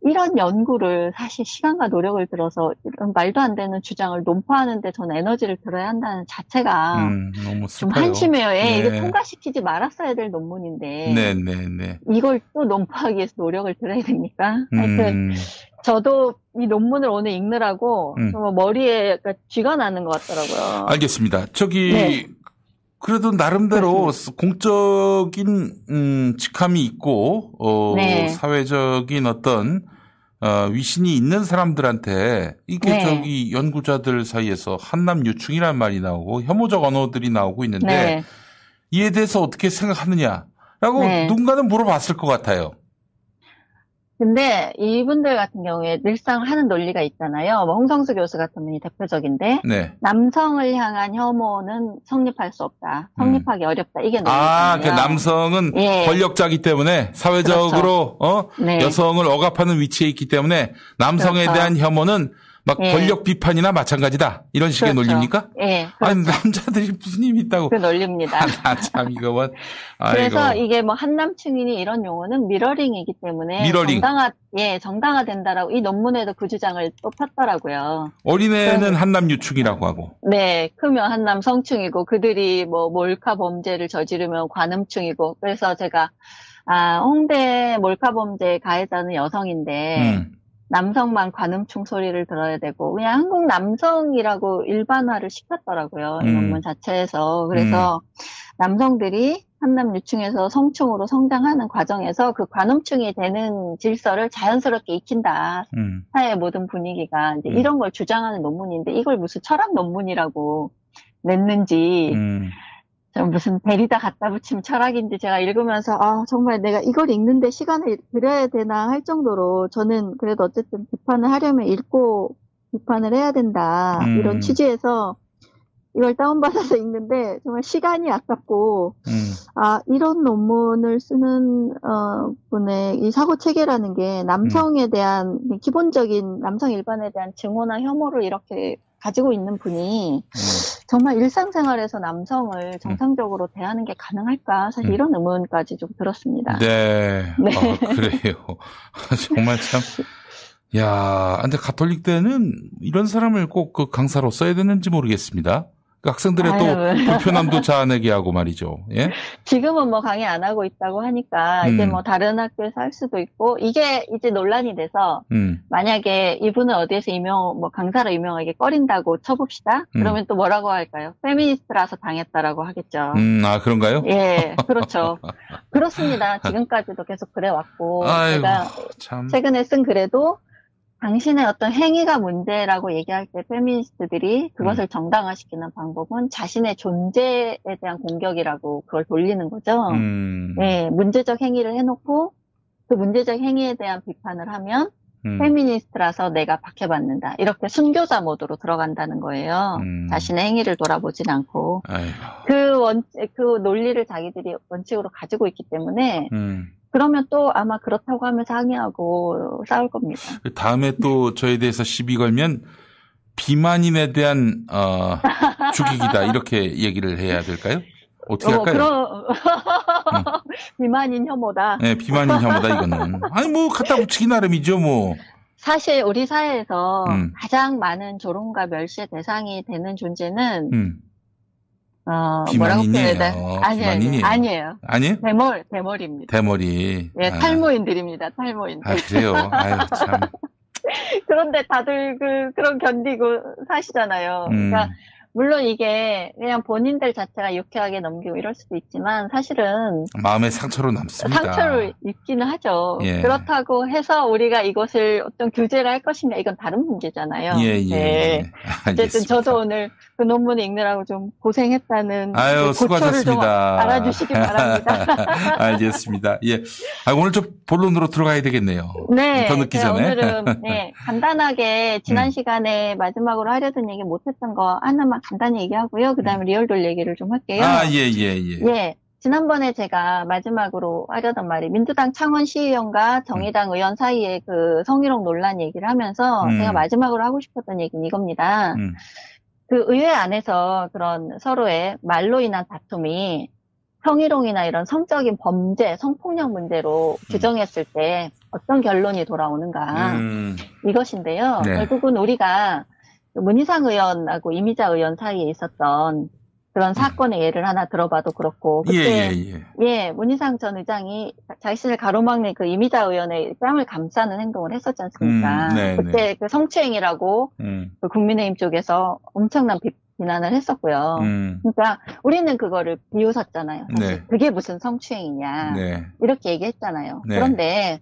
이런 연구를 사실 시간과 노력을 들어서 이런 말도 안 되는 주장을 논파하는데 저는 에너지를 들어야 한다는 자체가 음, 너무 좀 한심해요. 네. 이게 통과시키지 말았어야 될 논문인데 네, 네, 네. 이걸 또 논파하기 위해서 노력을 들어야 됩니까? 음. 하여튼 저도 이 논문을 오늘 읽느라고 음. 머리에 약간 쥐가 나는 것 같더라고요. 알겠습니다. 저기 네. 그래도 나름대로 그렇습니다. 공적인 음, 직함이 있고 어, 네. 사회적인 어떤 어, 위신이 있는 사람들한테 이게 네. 저기 연구자들 사이에서 한남 유충이란 말이 나오고 혐오적 언어들이 나오고 있는데 네. 이에 대해서 어떻게 생각하느냐라고 네. 누군가는 물어봤을 것 같아요. 근데 이분들 같은 경우에 늘상 하는 논리가 있잖아요. 뭐 홍성수 교수 같은 분이 대표적인데 네. 남성을 향한 혐오는 성립할 수 없다. 성립하기 음. 어렵다. 이게 논리거든요. 아, 그러니까 남성은 예. 권력자이기 때문에 사회적으로 그렇죠. 어? 네. 여성을 억압하는 위치에 있기 때문에 남성에 그렇죠. 대한 혐오는 막 예. 권력 비판이나 마찬가지다. 이런 식의 그렇죠. 논리입니까? 예. 그렇죠. 아니, 남자들이 무슨 힘이 있다고. 그 논리입니다. 아, 참, 이거 그래서 이게 뭐 한남충이니 이런 용어는 미러링이기 때문에. 미러링. 정당화, 예, 정당화 된다라고 이 논문에도 그 주장을 또 폈더라고요. 어린애는 한남유충이라고 하고. 네. 크면 한남성충이고 그들이 뭐 몰카 범죄를 저지르면 관음충이고. 그래서 제가, 아, 홍대 몰카 범죄 가해자는 여성인데. 음. 남성만 관음충 소리를 들어야 되고 그냥 한국 남성이라고 일반화를 시켰더라고요. 음. 이 논문 자체에서. 그래서 음. 남성들이 한남유충에서 성충으로 성장하는 과정에서 그 관음충이 되는 질서를 자연스럽게 익힌다. 음. 사회의 모든 분위기가. 이제 음. 이런 걸 주장하는 논문인데 이걸 무슨 철학 논문이라고 냈는지 음. 무슨 데리다 갖다 붙임 철학인지 제가 읽으면서 아 정말 내가 이걸 읽는데 시간을 들여야 되나 할 정도로 저는 그래도 어쨌든 비판을 하려면 읽고 비판을 해야 된다 음. 이런 취지에서 이걸 다운받아서 읽는데 정말 시간이 아깝고 음. 아 이런 논문을 쓰는 어, 분의 이 사고체계라는 게 남성에 대한 음. 기본적인 남성 일반에 대한 증오나 혐오를 이렇게 가지고 있는 분이 음. 정말 일상생활에서 남성을 정상적으로 음. 대하는 게 가능할까? 사실 음. 이런 의문까지 좀 들었습니다. 네, 네. 아, 그래요. 정말 참. 야, 근데 가톨릭 때는 이런 사람을 꼭 그 강사로 써야 되는지 모르겠습니다. 학생들의 아유, 또 불편함도 자아내게 하고 말이죠. 예? 지금은 뭐 강의 안 하고 있다고 하니까 음. 이제 뭐 다른 학교에서 할 수도 있고 이게 이제 논란이 돼서 음. 만약에 이분을 어디에서 임용 뭐 강사로 임용하게 꺼린다고 쳐봅시다. 음. 그러면 또 뭐라고 할까요? 페미니스트라서 당했다라고 하겠죠. 음, 아 그런가요? 예, 그렇죠. 그렇습니다. 지금까지도 계속 그래 왔고 제가 참. 최근에 쓴 글에도 당신의 어떤 행위가 문제라고 얘기할 때 페미니스트들이 그것을 음. 정당화시키는 방법은 자신의 존재에 대한 공격이라고 그걸 돌리는 거죠. 음. 네, 문제적 행위를 해놓고 그 문제적 행위에 대한 비판을 하면 음. 페미니스트라서 내가 박해받는다. 이렇게 순교자 모드로 들어간다는 거예요. 음. 자신의 행위를 돌아보진 않고. 아이고. 그 원, 그 논리를 자기들이 원칙으로 가지고 있기 때문에 음. 그러면 또 아마 그렇다고 하면서 항의하고 싸울 겁니다. 다음에 또 저에 대해서 시비 걸면 비만인에 대한 어, 죽이기다 이렇게 얘기를 해야 될까요? 어떻게 할까요? 어, 그럼... 응. 비만인 혐오다. 네, 비만인 혐오다 이거는. 아니 뭐 갖다 붙이기 나름이죠 뭐. 사실 우리 사회에서 음. 가장 많은 조롱과 멸시의 대상이 되는 존재는 음. 어, 뭐라고 표현해야 돼? 어, 아니에요. 아니에요. 아니에요? 대머리, 대머리입니다. 대머리. 예, 아. 탈모인들입니다. 탈모인들. 아, 그래요? 아유, 참. 그런데 다들 그, 그런 견디고 사시잖아요. 음. 그러니까, 물론 이게 그냥 본인들 자체가 유쾌하게 넘기고 이럴 수도 있지만 사실은. 마음의 상처로 남습니다. 상처로 입기는 하죠. 예. 그렇다고 해서 우리가 이것을 어떤 규제를 할 것인가 이건 다른 문제잖아요. 예, 예. 네. 어쨌든 저도 오늘 그 논문을 읽느라고 좀 고생했다는. 아유, 고초를 수고하셨습니다. 좀 알아주시기 바랍니다. 알겠습니다. 예. 아, 오늘 좀 본론으로 들어가야 되겠네요. 네. 더 늦기 전에. 오늘은, 네. 간단하게 지난 음. 시간에 마지막으로 하려던 얘기 못했던 거 하나만 간단히 얘기하고요. 그 다음에 리얼돌 얘기를 좀 할게요. 아, 예, 예, 예. 예. 지난번에 제가 마지막으로 하려던 말이 민주당 창원 시의원과 정의당 음. 의원 사이에 그 성희롱 논란 얘기를 하면서 음. 제가 마지막으로 하고 싶었던 얘기는 이겁니다. 음. 그 의회 안에서 그런 서로의 말로 인한 다툼이 성희롱이나 이런 성적인 범죄, 성폭력 문제로 음. 규정했을 때 어떤 결론이 돌아오는가. 음. 이것인데요. 네. 결국은 우리가 문희상 의원하고 이미자 의원 사이에 있었던 그런 사건의 예를 하나 들어봐도 그렇고 그때 예, 예, 예. 예 문희상 전 의장이 자신을 가로막는 그 이미자 의원의 뺨을 감싸는 행동을 했었지 않습니까? 음, 네, 그때 네. 그 성추행이라고 음. 그 국민의힘 쪽에서 엄청난 비, 비난을 했었고요. 음. 그러니까 우리는 그거를 비웃었잖아요. 사실 네. 그게 무슨 성추행이냐 네. 이렇게 얘기했잖아요. 네. 그런데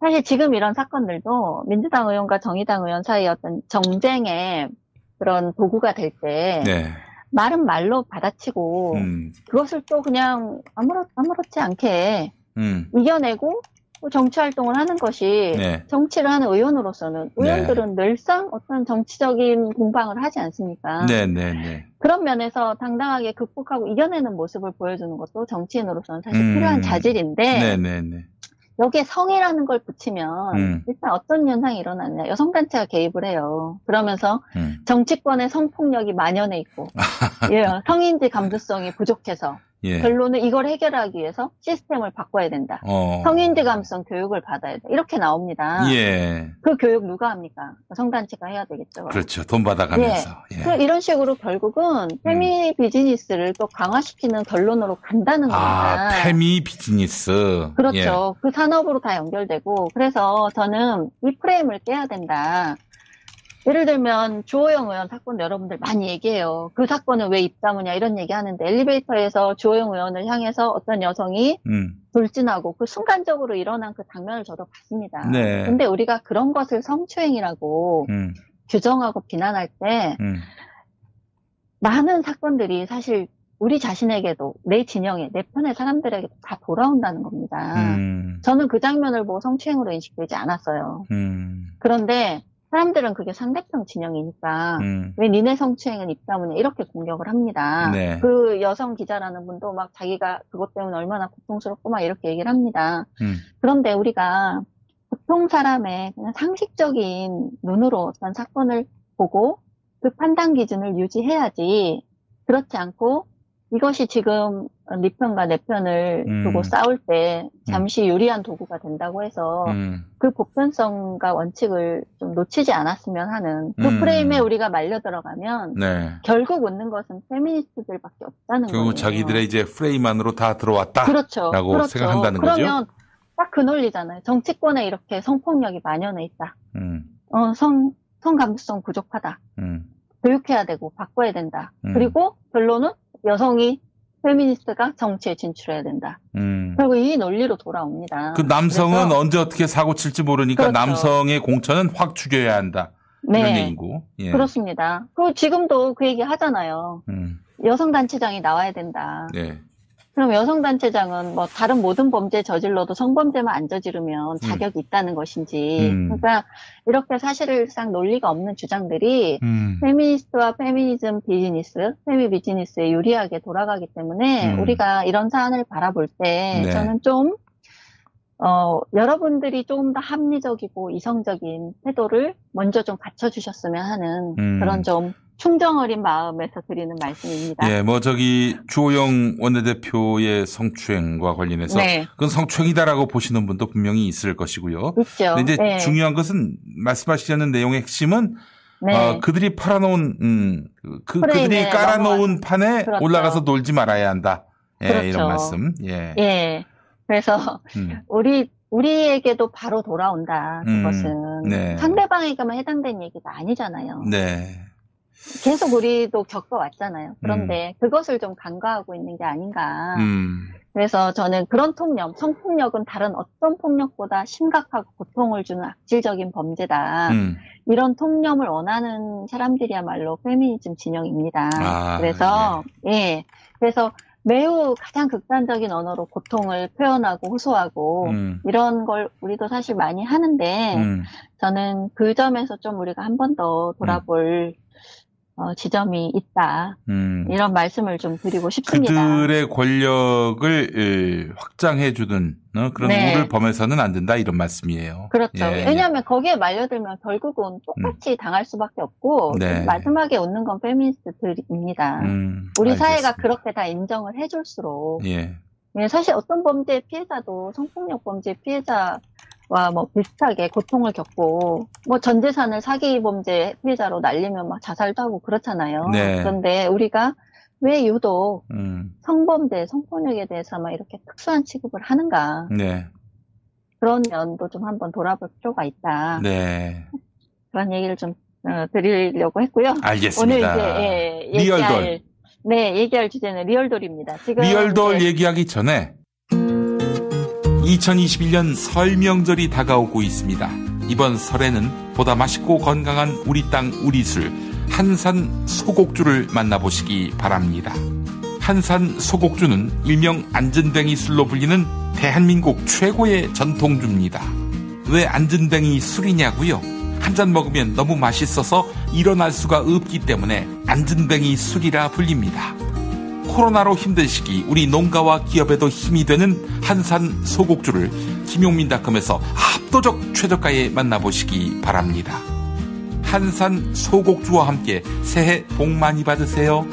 사실 지금 이런 사건들도 민주당 의원과 정의당 의원 사이의 어떤 정쟁의 그런 도구가 될 때 네. 말은 말로 받아치고 음. 그것을 또 그냥 아무렇, 아무렇지 않게 음. 이겨내고 정치활동을 하는 것이 네. 정치를 하는 의원으로서는 의원들은 네. 늘상 어떤 정치적인 공방을 하지 않습니까? 네, 네, 네. 그런 면에서 당당하게 극복하고 이겨내는 모습을 보여주는 것도 정치인으로서는 사실 음. 필요한 자질인데 네, 네, 네. 여기에 성이라는 걸 붙이면 음. 일단 어떤 현상이 일어나느냐. 여성단체가 개입을 해요. 그러면서 음. 정치권의 성폭력이 만연해 있고 예, 성인지 감수성이 부족해서 예. 결론은 이걸 해결하기 위해서 시스템을 바꿔야 된다. 어. 성인지 감수성 교육을 받아야 돼. 이렇게 나옵니다. 예. 그 교육 누가 합니까? 여성단체가 해야 되겠죠. 그렇죠. 돈 받아가면서. 예. 예. 이런 식으로 결국은 페미 음. 비즈니스를 또 강화시키는 결론으로 간다는 겁니다. 아, 페미 비즈니스. 그렇죠. 예. 그 산업으로 다 연결되고 그래서 저는 이 프레임을 깨야 된다. 예를 들면 주호영 의원 사건 여러분들 많이 얘기해요. 그 사건은 왜 입다무냐 이런 얘기하는데 엘리베이터에서 주호영 의원을 향해서 어떤 여성이 음. 돌진하고 그 순간적으로 일어난 그 장면을 저도 봤습니다. 네. 근데 우리가 그런 것을 성추행이라고 음. 규정하고 비난할 때 음. 많은 사건들이 사실 우리 자신에게도 내 진영에 내 편의 사람들에게도 다 돌아온다는 겁니다. 음. 저는 그 장면을 보고 성추행으로 인식되지 않았어요. 음. 그런데 사람들은 그게 상대편 진영이니까 음. 왜 니네 성추행은 입다문에 이렇게 공격을 합니다. 네. 그 여성 기자라는 분도 막 자기가 그것 때문에 얼마나 고통스럽고 막 이렇게 얘기를 합니다. 음. 그런데 우리가 보통 사람의 그냥 상식적인 눈으로 어떤 사건을 보고 그 판단 기준을 유지해야지 그렇지 않고 이것이 지금 네 편과 내 편을 음. 두고 싸울 때 잠시 유리한 도구가 된다고 해서 음. 그 보편성과 원칙을 좀 놓치지 않았으면 하는 그 음. 프레임에 우리가 말려 들어가면 네. 결국 웃는 것은 페미니스트들밖에 없다는 거예요. 결국 자기들의 이제 프레임 안으로 다 들어왔다라고 그렇죠. 그렇죠. 생각한다는 그러면 거죠. 그러면 딱 그 논리잖아요. 정치권에 이렇게 성폭력이 만연해 있다. 음. 어, 성, 성감수성 부족하다. 음. 교육해야 되고 바꿔야 된다. 음. 그리고 결론은 여성이 페미니스트가 정치에 진출해야 된다. 음. 결국 이 논리로 돌아옵니다. 그 남성은 언제 어떻게 사고 칠지 모르니까 그렇죠. 남성의 공천은 확 줄여야 한다. 네. 이런 얘기고. 예. 그렇습니다. 그리고 지금도 그 얘기 하잖아요. 음. 여성단체장이 나와야 된다. 네. 그럼 여성단체장은 뭐 다른 모든 범죄 저질러도 성범죄만 안 저지르면 자격이 음. 있다는 것인지. 음. 그러니까 이렇게 사실상 논리가 없는 주장들이 음. 페미니스트와 페미니즘 비즈니스, 페미 비즈니스에 유리하게 돌아가기 때문에 음. 우리가 이런 사안을 바라볼 때 네. 저는 좀 어, 여러분들이 조금 더 합리적이고 이성적인 태도를 먼저 좀 갖춰주셨으면 하는 음. 그런 좀 충정 어린 마음에서 드리는 말씀입니다. 예, 뭐 저기 주호영 원내대표의 성추행과 관련해서 네. 그건 성추행이다라고 보시는 분도 분명히 있을 것이고요. 있죠. 근데 이제 네. 중요한 것은 말씀하시려는 내용의 핵심은 네. 어, 그들이 팔아놓은 음, 그 그들이 깔아놓은 판에 그렇죠. 올라가서 놀지 말아야 한다. 예, 그렇죠. 이런 말씀. 예. 예. 그래서 음. 우리 우리에게도 바로 돌아온다. 그것은 음, 네. 상대방에게만 해당된 얘기가 아니잖아요. 네. 계속 우리도 겪어왔잖아요. 그런데 음. 그것을 좀 간과하고 있는 게 아닌가. 음. 그래서 저는 그런 폭력, 성폭력은 다른 어떤 폭력보다 심각하고 고통을 주는 악질적인 범죄다. 음. 이런 통념을 원하는 사람들이야말로 페미니즘 진영입니다. 아, 그래서 예. 예, 그래서 매우 가장 극단적인 언어로 고통을 표현하고 호소하고 음. 이런 걸 우리도 사실 많이 하는데 음. 저는 그 점에서 좀 우리가 한 번 더 돌아볼 음. 어, 지점이 있다. 음. 이런 말씀을 좀 드리고 싶습니다. 그들의 권력을 확장해 주는 어? 그런 네. 우를 범해서는 안 된다 이런 말씀이에요. 그렇죠. 예, 왜냐하면 예. 거기에 말려들면 결국은 똑같이 음. 당할 수밖에 없고 네. 마지막에 웃는 건 페미니스트들입니다. 음, 우리 알겠습니다. 사회가 그렇게 다 인정을 해줄수록 예. 예, 사실 어떤 범죄의 피해자도 성폭력 범죄 피해자 와, 뭐, 비슷하게 고통을 겪고, 뭐, 전 재산을 사기 범죄 피해자로 날리면 막 자살도 하고 그렇잖아요. 네. 그런데 우리가 왜 유독 음. 성범죄, 성폭력에 대해서만 이렇게 특수한 취급을 하는가. 네. 그런 면도 좀 한번 돌아볼 필요가 있다. 네. 그런 얘기를 좀 어, 드리려고 했고요. 알겠습니다. 오늘 이제, 예, 리얼돌. 얘기할, 네, 얘기할 주제는 리얼돌입니다. 지금. 리얼돌 이제, 얘기하기 전에. 이천이십일 년 설 명절이 다가오고 있습니다. 이번 설에는 보다 맛있고 건강한 우리 땅 우리 술 한산 소곡주를 만나보시기 바랍니다. 한산 소곡주는 일명 안진뱅이 술로 불리는 대한민국 최고의 전통주입니다. 왜 안진뱅이 술이냐고요? 한 잔 먹으면 너무 맛있어서 일어날 수가 없기 때문에 안진뱅이 술이라 불립니다. 코로나로 힘든 시기 우리 농가와 기업에도 힘이 되는 한산 소곡주를 김용민닷컴에서 압도적 최저가에 만나보시기 바랍니다. 한산 소곡주와 함께 새해 복 많이 받으세요.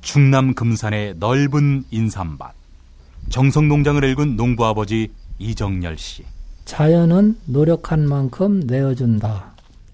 충남 금산의 넓은 인삼밭. 정성농장을 일군 농부아버지 이정열 씨. 자연은 노력한 만큼 내어준다.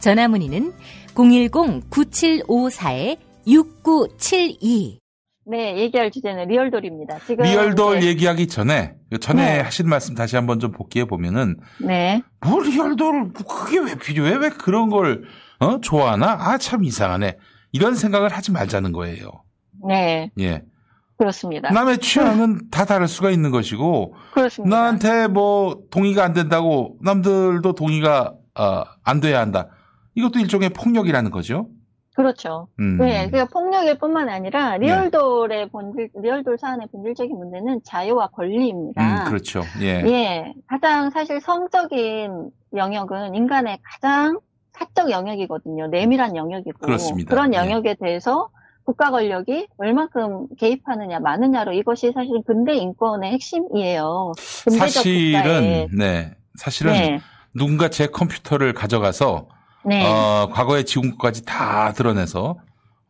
전화 문의는 공일공 구칠오사 육구칠이. 네, 얘기할 주제는 리얼돌입니다. 지금 리얼돌 이제... 얘기하기 전에 전에 네. 하신 말씀 다시 한번 좀 복기해 보면은 네. 뭐 리얼돌 그게 왜 필요해? 왜 그런 걸 어? 좋아하나? 아, 참 이상하네. 이런 생각을 하지 말자는 거예요. 네. 예. 그렇습니다. 남의 취향은 다 다를 수가 있는 것이고 그렇습니다. 나한테 뭐 동의가 안 된다고 남들도 동의가 어, 안 돼야 한다. 이것도 일종의 폭력이라는 거죠? 그렇죠. 음. 네, 그러니까 폭력일 뿐만 아니라 리얼돌의 네. 본질, 리얼돌 사안의 본질적인 문제는 자유와 권리입니다. 음, 그렇죠. 예. 예, 가장 사실 성적인 영역은 인간의 가장 사적 영역이거든요. 내밀한 영역이고 그렇습니다. 그런 영역에 예. 대해서 국가 권력이 얼마큼 개입하느냐, 많으냐로 이것이 사실 근대 인권의 핵심이에요. 근대적 사실은 국가의. 네, 사실은 네. 누군가 제 컴퓨터를 가져가서 네. 어, 과거의 지금까지 다 드러내서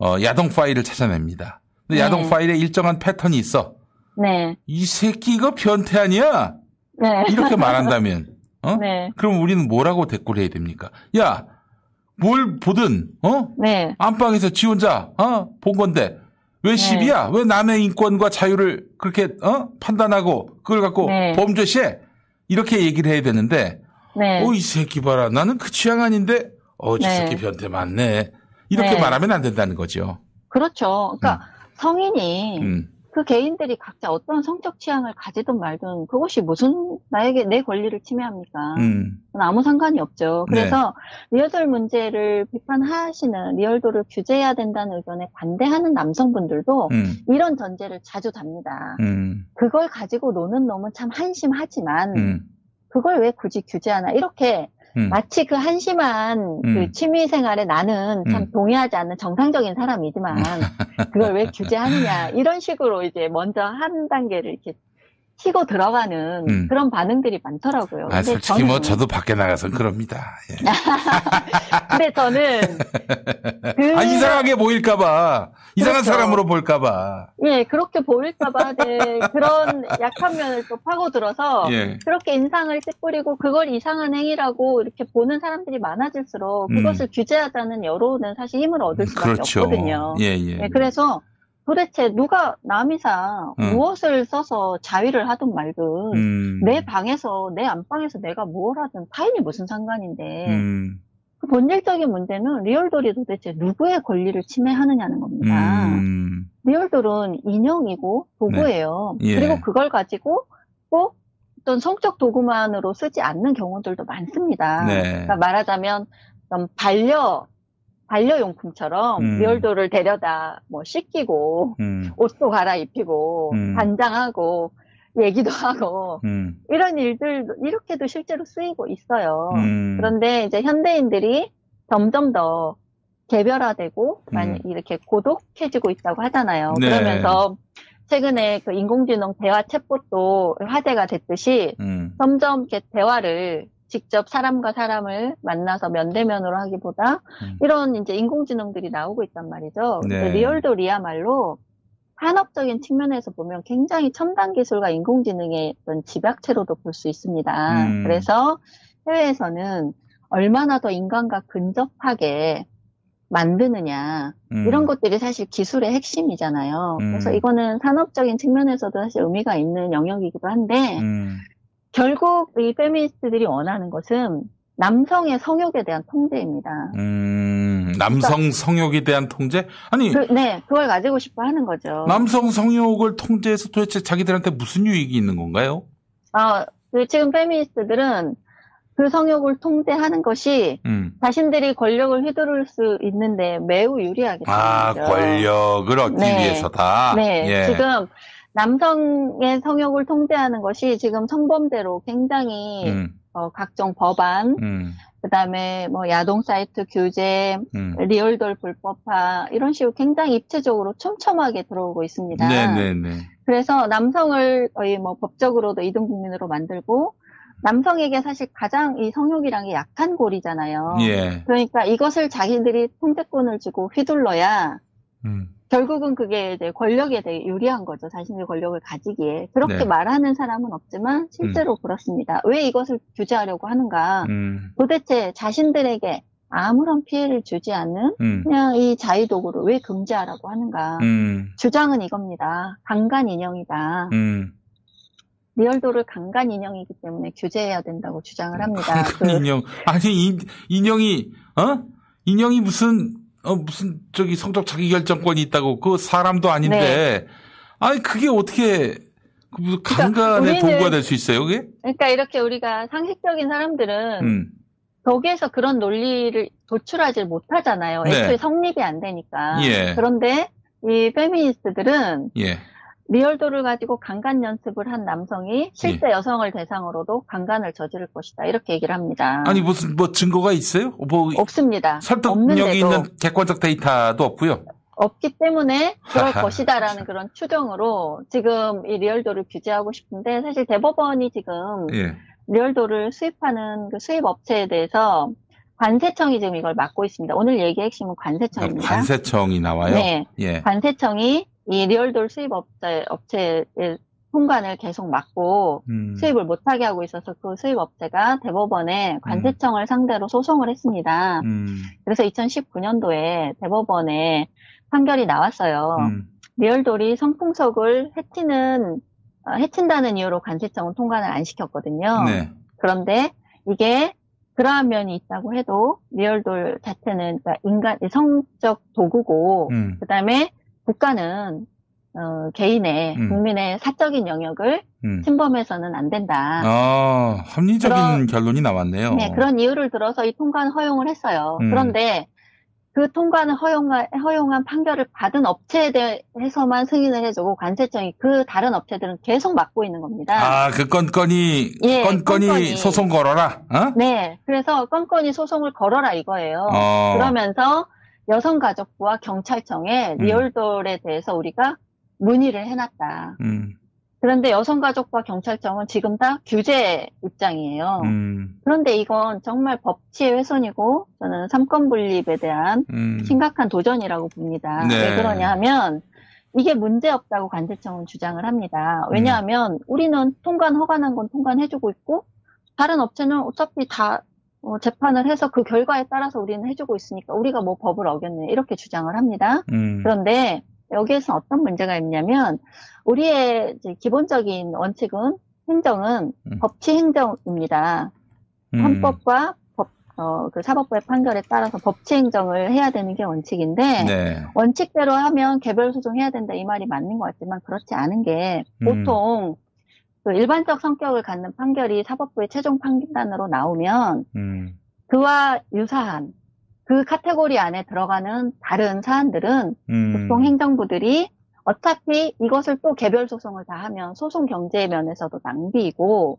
어, 야동 파일을 찾아냅니다. 근데 네. 야동 파일에 일정한 패턴이 있어. 네. 이 새끼가 변태 아니야? 네. 이렇게 말한다면, 어? 네. 그럼 우리는 뭐라고 댓글 해야 됩니까? 야, 뭘 보든, 어? 네. 안방에서 지 혼자, 어? 본 건데, 왜 시비야? 네. 왜 남의 인권과 자유를 그렇게, 어? 판단하고, 그걸 갖고 네. 범죄시해? 이렇게 얘기를 해야 되는데, 네. 어, 이 새끼 봐라. 나는 그 취향 아닌데, 어, 저 네. 새끼 변태 맞네. 이렇게 네. 말하면 안 된다는 거죠. 그렇죠. 그러니까 음. 성인이, 음. 그 개인들이 각자 어떤 성적 취향을 가지든 말든 그것이 무슨 나에게 내 권리를 침해합니까? 음. 아무 상관이 없죠. 그래서 네. 리얼돌 문제를 비판하시는 리얼돌을 규제해야 된다는 의견에 반대하는 남성분들도 음. 이런 전제를 자주 답니다. 음. 그걸 가지고 노는 놈은 참 한심하지만 음. 그걸 왜 굳이 규제하나 이렇게 음. 마치 그 한심한 음. 그 취미생활에 나는 참 음. 동의하지 않는 정상적인 사람이지만 그걸 왜 규제하느냐 이런 식으로 이제 먼저 한 단계를 이렇게 치고 들어가는 음. 그런 반응들이 많더라고요. 아, 솔직히 뭐 저도 밖에 나가서 그럽니다. 예. 근데 저는 그... 아, 이상하게 보일까봐 이상한 그렇죠. 사람으로 보일까봐 예 그렇게 보일까봐 네, 그런 약한 면을 또 파고들어서 예. 그렇게 인상을 찌푸리고 그걸 이상한 행위라고 이렇게 보는 사람들이 많아질수록 그것을 음. 규제하자는 여론은 사실 힘을 얻을 수밖에 그렇죠. 없거든요. 예, 예. 예, 그래서 도대체 누가 남이사 음. 무엇을 써서 자위를 하든 말든 음. 내 방에서 내 안방에서 내가 뭘 하든 타인이 무슨 상관인데 음. 그 본질적인 문제는 리얼돌이 도대체 누구의 권리를 침해하느냐는 겁니다. 음. 리얼돌은 인형이고 도구예요. 네. 예. 그리고 그걸 가지고 또 어떤 성적 도구만으로 쓰지 않는 경우들도 많습니다. 네. 그러니까 말하자면 반려 반려용품처럼 음. 리얼돌을 데려다 뭐 씻기고 음. 옷도 갈아입히고 음. 반장하고 얘기도 하고 음. 이런 일들 이렇게도 실제로 쓰이고 있어요. 음. 그런데 이제 현대인들이 점점 더 개별화되고 음. 이렇게 고독해지고 있다고 하잖아요. 네. 그러면서 최근에 그 인공지능 대화 챗봇도 화제가 됐듯이 음. 점점 이렇게 대화를 직접 사람과 사람을 만나서 면대면으로 하기보다 음. 이런 이제 인공지능들이 나오고 있단 말이죠. 네. 리얼돌이야말로 산업적인 측면에서 보면 굉장히 첨단 기술과 인공지능의 어떤 집약체로도 볼 수 있습니다. 음. 그래서 해외에서는 얼마나 더 인간과 근접하게 만드느냐 음. 이런 것들이 사실 기술의 핵심이잖아요. 음. 그래서 이거는 산업적인 측면에서도 사실 의미가 있는 영역이기도 한데 음. 결국 이 페미니스트들이 원하는 것은 남성의 성욕에 대한 통제입니다. 음, 남성 그러니까, 성욕에 대한 통제? 아니, 그, 네, 그걸 가지고 싶어 하는 거죠. 남성 성욕을 통제해서 도대체 자기들한테 무슨 유익이 있는 건가요? 아, 지금 페미니스트들은 그 성욕을 통제하는 것이 음. 자신들이 권력을 휘두를 수 있는데 매우 유리하게 아, 거죠. 권력을 얻기 네. 위해서다. 네, 예. 지금. 남성의 성욕을 통제하는 것이 지금 성범죄로 굉장히 음. 어, 각종 법안, 음. 그다음에 뭐 야동 사이트 규제, 음. 리얼돌 불법화 이런 식으로 굉장히 입체적으로 촘촘하게 들어오고 있습니다. 네네네. 그래서 남성을 거의 뭐 법적으로도 이등국민으로 만들고 남성에게 사실 가장 이 성욕이란 게 약한 골이잖아요. 예. 그러니까 이것을 자기들이 통제권을 주고 휘둘러야. 음. 결국은 그게 이제 권력에 대해 유리한 거죠. 자신의 권력을 가지기에. 그렇게 네. 말하는 사람은 없지만 실제로 음. 그렇습니다. 왜 이것을 규제하려고 하는가. 음. 도대체 자신들에게 아무런 피해를 주지 않는 음. 그냥 이 자위도구를 왜 금지하라고 하는가. 음. 주장은 이겁니다. 강간 인형이다. 음. 리얼돌을 강간 인형이기 때문에 규제해야 된다고 주장을 합니다. 강간 인형. 아니 인, 인형이 어? 인형이 무슨... 어, 무슨, 저기, 성적 자기결정권이 있다고, 그 사람도 아닌데, 네. 아니, 그게 어떻게, 강간의 도구가 될 수 있어요, 그게? 그러니까 이렇게 우리가 상식적인 사람들은, 음. 거기에서 그런 논리를 도출하지 못하잖아요. 네. 애초에 성립이 안 되니까. 예. 그런데, 이 페미니스트들은, 예. 리얼돌을 가지고 강간 연습을 한 남성이 실제 예. 여성을 대상으로도 강간을 저지를 것이다. 이렇게 얘기를 합니다. 아니 무슨 뭐 증거가 있어요? 뭐 없습니다. 설득력이 있는 객관적 데이터도 없고요. 없기 때문에 그럴 것이다라는 그런 추정으로 지금 이 리얼돌을 규제하고 싶은데 사실 대법원이 지금 예. 리얼돌을 수입하는 그 수입 업체에 대해서 관세청이 지금 이걸 맡고 있습니다. 오늘 얘기의 핵심은 관세청입니다. 아, 관세청이 나와요? 네. 예. 관세청이 이 리얼돌 수입 업체, 업체의 통관을 계속 막고 음. 수입을 못하게 하고 있어서 그 수입 업체가 대법원에 관세청을 음. 상대로 소송을 했습니다. 음. 그래서 이천십구 년도에 대법원에 판결이 나왔어요. 음. 리얼돌이 성풍속을 해치는, 해친다는 이유로 관세청은 통관을 안 시켰거든요. 네. 그런데 이게 그러한 면이 있다고 해도 리얼돌 자체는 인간 성적 도구고 음. 그다음에 국가는 어, 개인의 음. 국민의 사적인 영역을 음. 침범해서는 안 된다. 아, 합리적인 그런, 결론이 나왔네요. 네, 그런 이유를 들어서 이 통관 허용을 했어요. 음. 그런데 그 통관을 허용한, 허용한 판결을 받은 업체에 대해서만 승인을 해주고 관세청이 그 다른 업체들은 계속 막고 있는 겁니다. 아, 그 건건이, 예, 건건이, 건건이 소송 걸어라? 어? 네. 그래서 건건이 소송을 걸어라 이거예요. 어. 그러면서 여성가족부와 경찰청에 리얼돌에 음. 대해서 우리가 문의를 해놨다. 음. 그런데 여성가족부와 경찰청은 지금 다 규제 입장이에요. 음. 그런데 이건 정말 법치의 훼손이고 저는 삼권분립에 대한 음. 심각한 도전이라고 봅니다. 네. 왜 그러냐 하면 이게 문제없다고 관세청은 주장을 합니다. 왜냐하면 음. 우리는 통관 허가난 건 통관해주고 있고 다른 업체는 어차피 다 어, 재판을 해서 그 결과에 따라서 우리는 해주고 있으니까 우리가 뭐 법을 어겼느냐 이렇게 주장을 합니다. 음. 그런데 여기에서 어떤 문제가 있냐면 우리의 이제 기본적인 원칙은 행정은 음. 법치 행정입니다. 음. 헌법과 법, 어, 그 사법부의 판결에 따라서 법치 행정을 해야 되는 게 원칙인데 네. 원칙대로 하면 개별 소송해야 된다 이 말이 맞는 것 같지만 그렇지 않은 게 보통 음. 그 일반적 성격을 갖는 판결이 사법부의 최종 판단으로 나오면 음. 그와 유사한 그 카테고리 안에 들어가는 다른 사안들은 음. 보통 행정부들이 어차피 이것을 또 개별 소송을 다 하면 소송 경제 면에서도 낭비이고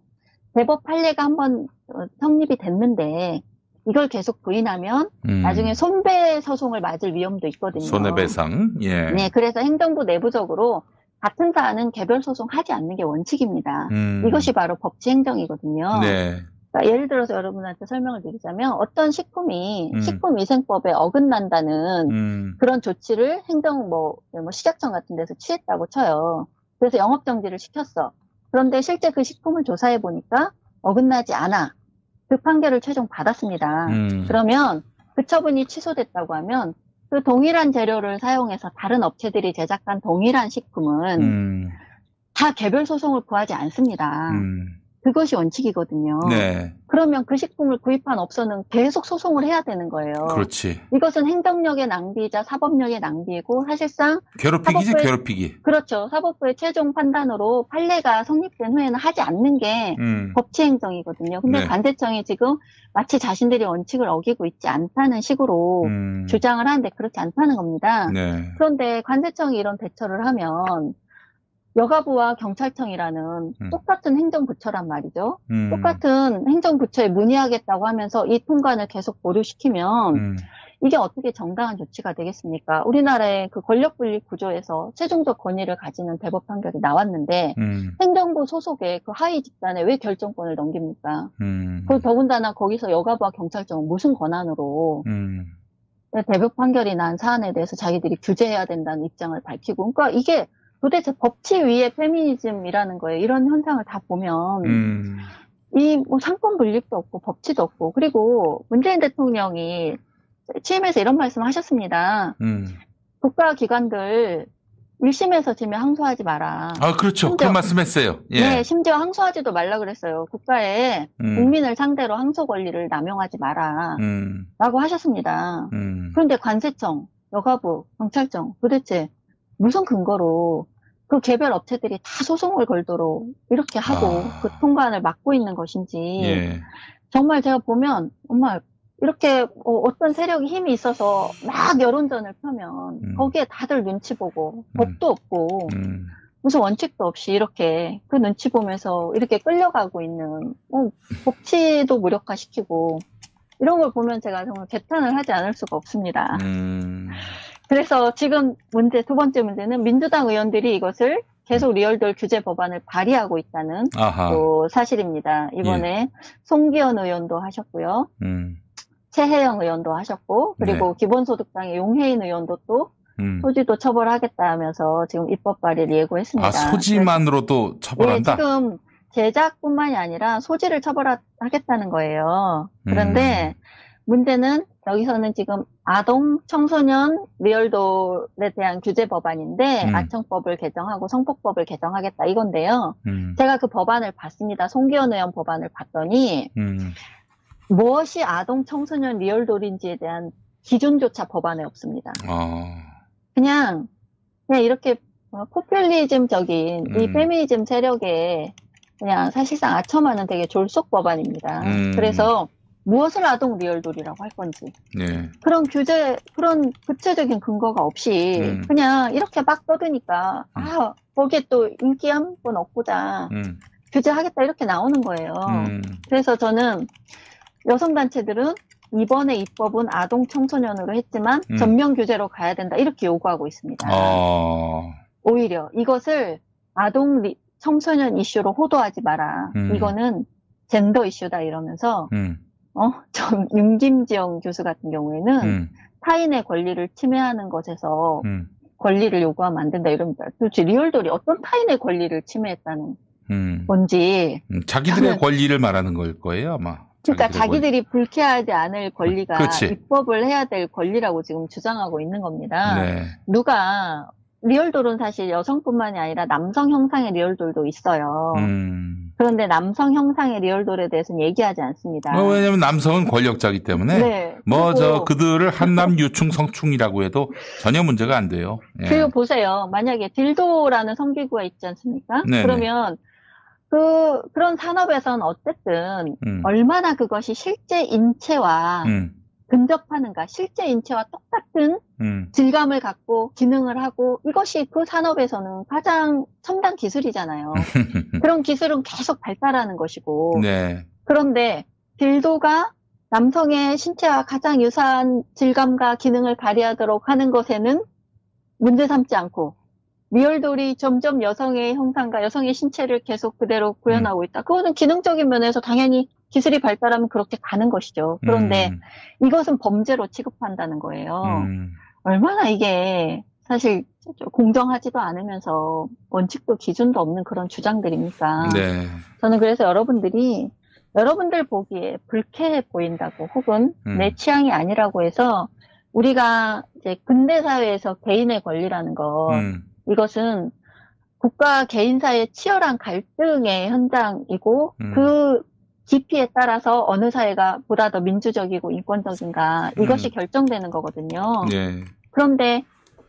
대법 판례가 한번 성립이 됐는데 이걸 계속 부인하면 음. 나중에 손배 소송을 맞을 위험도 있거든요. 손해배상. 예. 네, 그래서 행정부 내부적으로 같은 사안은 개별 소송하지 않는 게 원칙입니다. 음. 이것이 바로 법치 행정이거든요. 네. 그러니까 예를 들어서 여러분한테 설명을 드리자면 어떤 식품이 음. 식품위생법에 어긋난다는 음. 그런 조치를 행정 뭐, 뭐 식약청 같은 데서 취했다고 쳐요. 그래서 영업정지를 시켰어. 그런데 실제 그 식품을 조사해 보니까 어긋나지 않아. 그 판결을 최종 받았습니다. 음. 그러면 그 처분이 취소됐다고 하면 그 동일한 재료를 사용해서 다른 업체들이 제작한 동일한 식품은 음. 다 개별 소송을 구하지 않습니다. 음. 그것이 원칙이거든요. 네. 그러면 그 식품을 구입한 업소는 계속 소송을 해야 되는 거예요. 그렇지. 이것은 행정력의 낭비이자 사법력의 낭비이고 사실상 괴롭히기지 괴롭히기. 그렇죠. 사법부의 최종 판단으로 판례가 성립된 후에는 하지 않는 게 음. 법치 행정이거든요. 근데 네. 관세청이 지금 마치 자신들이 원칙을 어기고 있지 않다는 식으로 음. 주장을 하는데 그렇지 않다는 겁니다. 네. 그런데 관세청이 이런 대처를 하면 여가부와 경찰청이라는 음. 똑같은 행정부처란 말이죠. 음. 똑같은 행정부처에 문의하겠다고 하면서 이 통관을 계속 보류시키면 음. 이게 어떻게 정당한 조치가 되겠습니까? 우리나라의 그 권력분립 구조에서 최종적 권위를 가지는 대법 판결이 나왔는데 음. 행정부 소속의 그 하위 집단에 왜 결정권을 넘깁니까? 음. 그 더군다나 거기서 여가부와 경찰청은 무슨 권한으로 음. 대법 판결이 난 사안에 대해서 자기들이 규제해야 된다는 입장을 밝히고 그러니까 이게 도대체 법치 위에 페미니즘이라는 거예요. 이런 현상을 다 보면 음. 이 뭐 상권 분립도 없고 법치도 없고 그리고 문재인 대통령이 취임해서 이런 말씀을 하셨습니다. 음. 국가기관들 일심에서 지면 항소하지 마라. 아 그렇죠. 심지어, 그런 말씀했어요. 예. 네, 심지어 항소하지도 말라 그랬어요. 국가에 음. 국민을 상대로 항소 권리를 남용하지 마라 음. 라고 하셨습니다. 음. 그런데 관세청, 여가부, 경찰청 도대체 무슨 근거로 그 개별 업체들이 다 소송을 걸도록 이렇게 하고 아... 그 통관을 막고 있는 것인지 예. 정말 제가 보면 정말 이렇게 어떤 세력이 힘이 있어서 막 여론전을 펴면 음. 거기에 다들 눈치 보고 음. 법도 없고 음. 무슨 원칙도 없이 이렇게 그 눈치 보면서 이렇게 끌려가고 있는 어, 법치도 무력화시키고 이런 걸 보면 제가 정말 개탄을 하지 않을 수가 없습니다. 음... 그래서 지금 문제, 두 번째 문제는 민주당 의원들이 이것을 계속 리얼돌 규제 법안을 발의하고 있다는 또 사실입니다. 이번에 예. 송기현 의원도 하셨고요. 음. 최혜영 의원도 하셨고, 그리고 네. 기본소득당의 용혜인 의원도 또 음. 소지도 처벌하겠다 하면서 지금 입법 발의를 예고했습니다. 아, 소지만으로도 처벌한다? 네, 지금 제작뿐만이 아니라 소지를 처벌하겠다는 거예요. 그런데 음. 문제는 여기서는 지금 아동, 청소년, 미열돌에 대한 규제 법안인데 음. 아청법을 개정하고 성폭법을 개정하겠다 이건데요. 음. 제가 그 법안을 봤습니다. 송기현 의원 법안을 봤더니 음. 무엇이 아동, 청소년, 미열돌인지에 대한 기준조차 법안에 없습니다. 어. 그냥 그냥 이렇게 포퓰리즘적인 음. 이 페미니즘 세력에 그냥 사실상 아첨하는 되게 졸속 법안입니다. 음. 그래서 무엇을 아동 리얼돌이라고 할 건지 네. 그런 규제, 그런 구체적인 근거가 없이 음. 그냥 이렇게 막 떠드니까 음. 아 거기에 또 인기 한번 얻고자 음. 규제하겠다 이렇게 나오는 거예요. 음. 그래서 저는 여성단체들은 이번에 입법은 아동 청소년으로 했지만 음. 전면 규제로 가야 된다 이렇게 요구하고 있습니다. 어... 오히려 이것을 아동 리, 청소년 이슈로 호도하지 마라. 음. 이거는 젠더 이슈다 이러면서 음. 어, 전 윤김지영 교수 같은 경우에는 음. 타인의 권리를 침해하는 것에서 음. 권리를 요구하면 안 된다 이럽니다. 도대체 리얼돌이 어떤 타인의 권리를 침해했다는 음. 건지. 음, 자기들의 저는, 권리를 말하는 걸 거예요 아마. 그러니까 자기들이 권... 불쾌하지 않을 권리가 그렇지. 입법을 해야 될 권리라고 지금 주장하고 있는 겁니다. 네. 누가 리얼돌은 사실 여성뿐만이 아니라 남성 형상의 리얼돌도 있어요. 음. 그런데 남성 형상의 리얼돌에 대해서는 얘기하지 않습니다. 어, 왜냐하면 남성은 권력자이기 때문에 네. 뭐 저 그들을 한남 유충 성충이라고 해도 전혀 문제가 안 돼요. 예. 그리고 보세요. 만약에 딜도라는 성기구가 있지 않습니까? 네네. 그러면 그 그런 산업에선 어쨌든 음. 얼마나 그것이 실제 인체와 음. 근접하는가, 실제 인체와 똑같은 음. 질감을 갖고 기능을 하고 이것이 그 산업에서는 가장 첨단 기술이잖아요. 그런 기술은 계속 발달하는 것이고 네. 그런데 딜도가 남성의 신체와 가장 유사한 질감과 기능을 발휘하도록 하는 것에는 문제 삼지 않고 리얼돌이 점점 여성의 형상과 여성의 신체를 계속 그대로 구현하고 있다. 그거는 기능적인 면에서 당연히 기술이 발달하면 그렇게 가는 것이죠. 그런데 음. 이것은 범죄로 취급한다는 거예요. 음. 얼마나 이게 사실 공정하지도 않으면서 원칙도 기준도 없는 그런 주장들입니까? 네. 저는 그래서 여러분들이 여러분들 보기에 불쾌해 보인다고 혹은 음. 내 취향이 아니라고 해서 우리가 이제 근대 사회에서 개인의 권리라는 것 음. 이것은 국가 개인 사이의 치열한 갈등의 현장이고 음. 그 깊이에 따라서 어느 사회가 보다 더 민주적이고 인권적인가 이것이 음. 결정되는 거거든요. 예. 그런데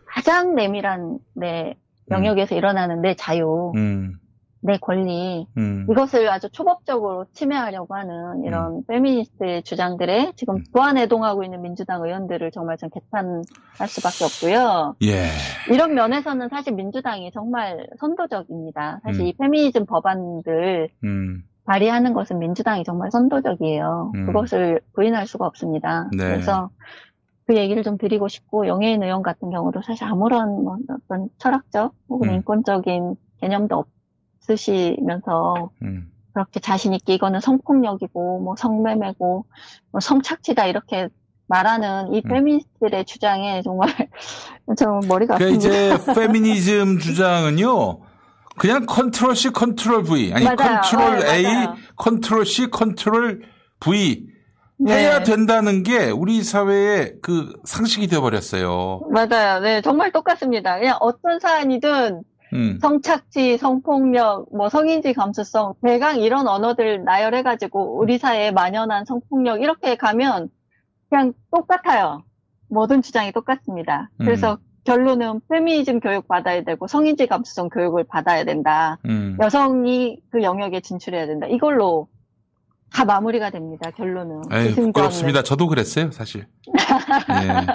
가장 내밀한 내 영역에서 음. 일어나는 내 자유, 음. 내 권리 음. 이것을 아주 초법적으로 침해하려고 하는 이런 음. 페미니스트의 주장들에 지금 부안해동하고 있는 민주당 의원들을 정말 좀 개탄할 수밖에 없고요. 예. 이런 면에서는 사실 민주당이 정말 선도적입니다. 사실 음. 이 페미니즘 법안들 음. 발의하는 것은 민주당이 정말 선도적이에요. 음. 그것을 부인할 수가 없습니다. 네. 그래서 그 얘기를 좀 드리고 싶고 용혜인 의원 같은 경우도 사실 아무런 뭐 어떤 철학적 혹은 음. 인권적인 개념도 없으시면서 음. 그렇게 자신 있게 이거는 성폭력이고 뭐 성매매고 뭐 성착취다 이렇게 말하는 이 페미니스트들의 음. 주장에 정말 좀 머리가 아픕니다. 이제 페미니즘 주장은요. 그냥 컨트롤 C, 컨트롤 V. 아니, 맞아요. 컨트롤 네, A, 맞아요. 컨트롤 C, 컨트롤 V. 해야 네. 된다는 게 우리 사회의 그 상식이 되어버렸어요. 맞아요. 네, 정말 똑같습니다. 그냥 어떤 사안이든 음. 성착취, 성폭력, 뭐 성인지 감수성, 대강 이런 언어들 나열해가지고 우리 사회에 만연한 성폭력 이렇게 가면 그냥 똑같아요. 모든 주장이 똑같습니다. 그래서 음. 결론은 페미니즘 교육 받아야 되고 성인지 감수성 교육을 받아야 된다. 음. 여성이 그 영역에 진출해야 된다. 이걸로 다 마무리가 됩니다. 결론은. 에이, 부끄럽습니다. 없는. 저도 그랬어요. 사실. 예.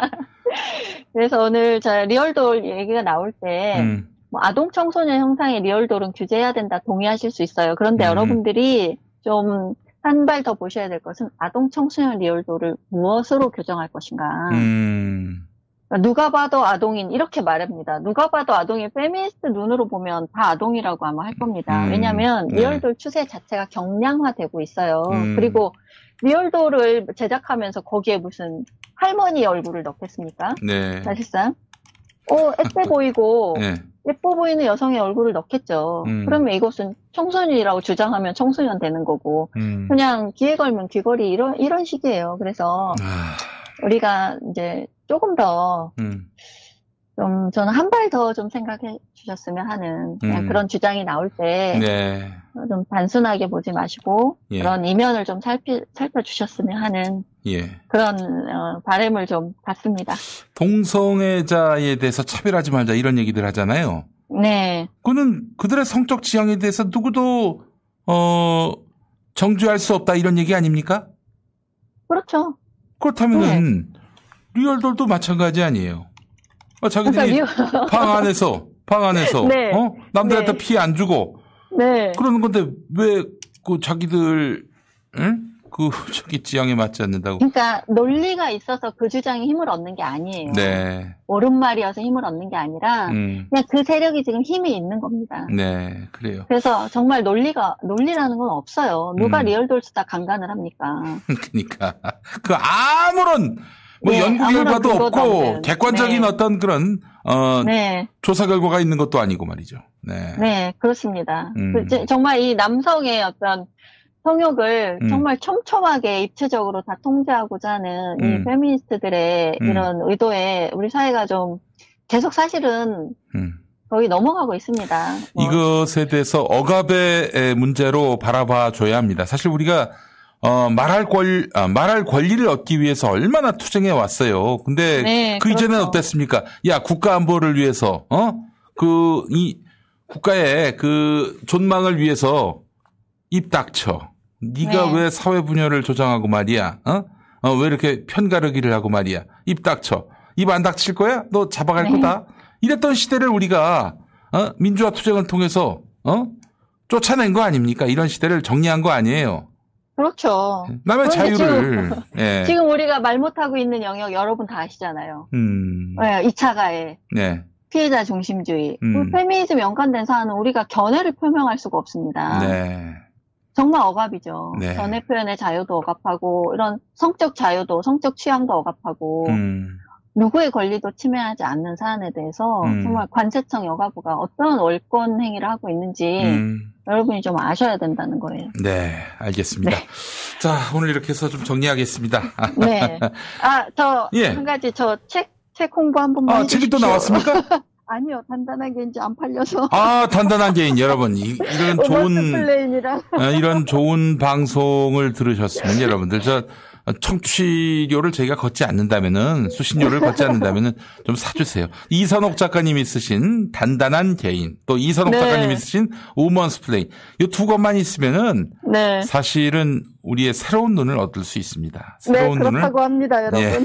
그래서 오늘 저 리얼돌 얘기가 나올 때 음. 뭐 아동 청소년 형상의 리얼돌은 규제해야 된다. 동의하실 수 있어요. 그런데 음. 여러분들이 좀 한 발 더 보셔야 될 것은 아동 청소년 리얼돌을 무엇으로 규정할 것인가. 음. 누가 봐도 아동인 이렇게 말합니다. 누가 봐도 아동이 페미니스트 눈으로 보면 다 아동이라고 아마 할 겁니다. 음, 왜냐하면 리얼돌 네. 추세 자체가 경량화되고 있어요. 음. 그리고 리얼도를 제작하면서 거기에 무슨 할머니의 얼굴을 넣겠습니까? 네. 사실상. 어, 앳돼 보이고 네. 예뻐 보이는 여성의 얼굴을 넣겠죠. 음. 그러면 이것은 청소년이라고 주장하면 청소년 되는 거고 음. 그냥 귀에 걸면 귀걸이 이런 이런 식이에요. 그래서 아... 우리가 이제 조금 더 음. 좀 저는 한 발 더 좀 생각해 주셨으면 하는 그냥 음. 그런 주장이 나올 때 네. 좀 단순하게 보지 마시고 예. 그런 이면을 좀 살피, 살펴주셨으면 하는 예. 그런 어, 바람을 좀 갖습니다. 동성애자에 대해서 차별하지 말자 이런 얘기들 하잖아요. 네. 그거는 그들의 성적 지향에 대해서 누구도 어, 정죄할 수 없다 이런 얘기 아닙니까? 그렇죠. 그렇다면은 네. 리얼돌도 마찬가지 아니에요. 어, 자기들이 그러니까 방 안에서 방 안에서 네. 어? 남들한테 네. 피해 안 주고 네. 그러는 건데 왜 그 자기들 응? 그 저기 지향에 맞지 않는다고? 그러니까 논리가 있어서 그 주장에 힘을 얻는 게 아니에요. 네. 옳은 말이어서 힘을 얻는 게 아니라 음. 그냥 그 세력이 지금 힘이 있는 겁니다. 네, 그래요. 그래서 정말 논리가 논리라는 건 없어요. 누가 음. 리얼돌스다 강간을 합니까? 그러니까 그 아무런 뭐 네, 연구 결과도 없고 없는. 객관적인 네. 어떤 그런 어, 네. 조사 결과가 있는 것도 아니고 말이죠. 네, 네 그렇습니다. 음. 그, 정말 이 남성의 어떤 성욕을 음. 정말 촘촘하게 입체적으로 다 통제하고자 하는 음. 이 페미니스트들의 음. 이런 의도에 우리 사회가 좀 계속 사실은 음. 거의 넘어가고 있습니다. 뭐. 이것에 대해서 억압의 문제로 바라봐줘야 합니다. 사실 우리가 어, 말할 권, 아, 말할 권리를 얻기 위해서 얼마나 투쟁해 왔어요. 근데 네, 그 그렇죠. 이전엔 어땠습니까? 야, 국가 안보를 위해서, 어? 그, 이, 국가의 그 존망을 위해서 입 닥쳐. 네가 네. 왜 사회 분열을 조장하고 말이야, 어? 어, 왜 이렇게 편가르기를 하고 말이야. 입 닥쳐. 입 안 닥칠 거야? 너 잡아갈 네. 거다. 이랬던 시대를 우리가, 어? 민주화 투쟁을 통해서, 어? 쫓아낸 거 아닙니까? 이런 시대를 정리한 거 아니에요. 그렇죠. 남의 자유를. 지금, 예. 지금 우리가 말 못하고 있는 영역 여러분 다 아시잖아요. 음. 네, 이 차 가해. 네. 피해자 중심주의. 음. 페미니즘 연관된 사안은 우리가 견해를 표명할 수가 없습니다. 네. 정말 억압이죠. 네. 견해 표현의 자유도 억압하고 이런 성적 자유도 성적 취향도 억압하고 음. 누구의 권리도 침해하지 않는 사안에 대해서 음. 정말 관세청 여가부가 어떤 월권 행위를 하고 있는지 음. 여러분이 좀 아셔야 된다는 거예요. 네, 알겠습니다. 네. 자, 오늘 이렇게 해서 좀 정리하겠습니다. 네. 아, 저, 예. 한 가지, 저 책, 책 홍보 한 번만. 아, 책이 또 나왔습니까? 아니요, 단단한 게 이제 안 팔려서. 아, 단단한 게인, 여러분. 이, 이런 좋은. 플레인이랑. 이런 좋은 방송을 들으셨으면 여러분들, 저, 청취료를 저희가 걷지 않는다면은, 수신료를 걷지 않는다면은 좀 사주세요. 이선옥 작가님이 쓰신 단단한 개인, 또 이선옥 네. 작가님이 쓰신 우먼스 플레이. 이 두 것만 있으면은, 네. 사실은 우리의 새로운 눈을 얻을 수 있습니다. 새로운 네, 그렇다고 눈을. 합니다, 여러분. 네.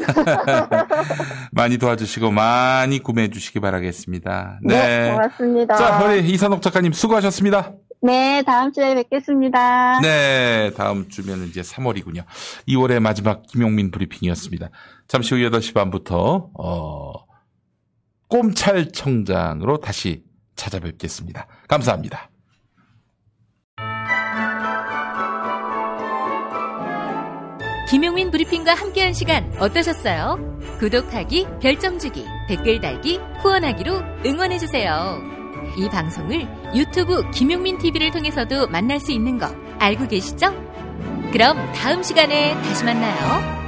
많이 도와주시고, 많이 구매해 주시기 바라겠습니다. 네. 네, 고맙습니다. 자, 우리 이선옥 작가님 수고하셨습니다. 네, 다음 주에 뵙겠습니다. 네, 다음 주면 이제 삼월이군요. 이월의 마지막 김용민 브리핑이었습니다. 잠시 후 여덟 시 반부터 어, 꼼찰청장으로 다시 찾아뵙겠습니다. 감사합니다. 김용민 브리핑과 함께한 시간 어떠셨어요? 구독하기, 별점 주기, 댓글 달기, 후원하기로 응원해주세요. 이 방송을 유튜브 김용민 티비를 통해서도 만날 수 있는 거 알고 계시죠? 그럼 다음 시간에 다시 만나요.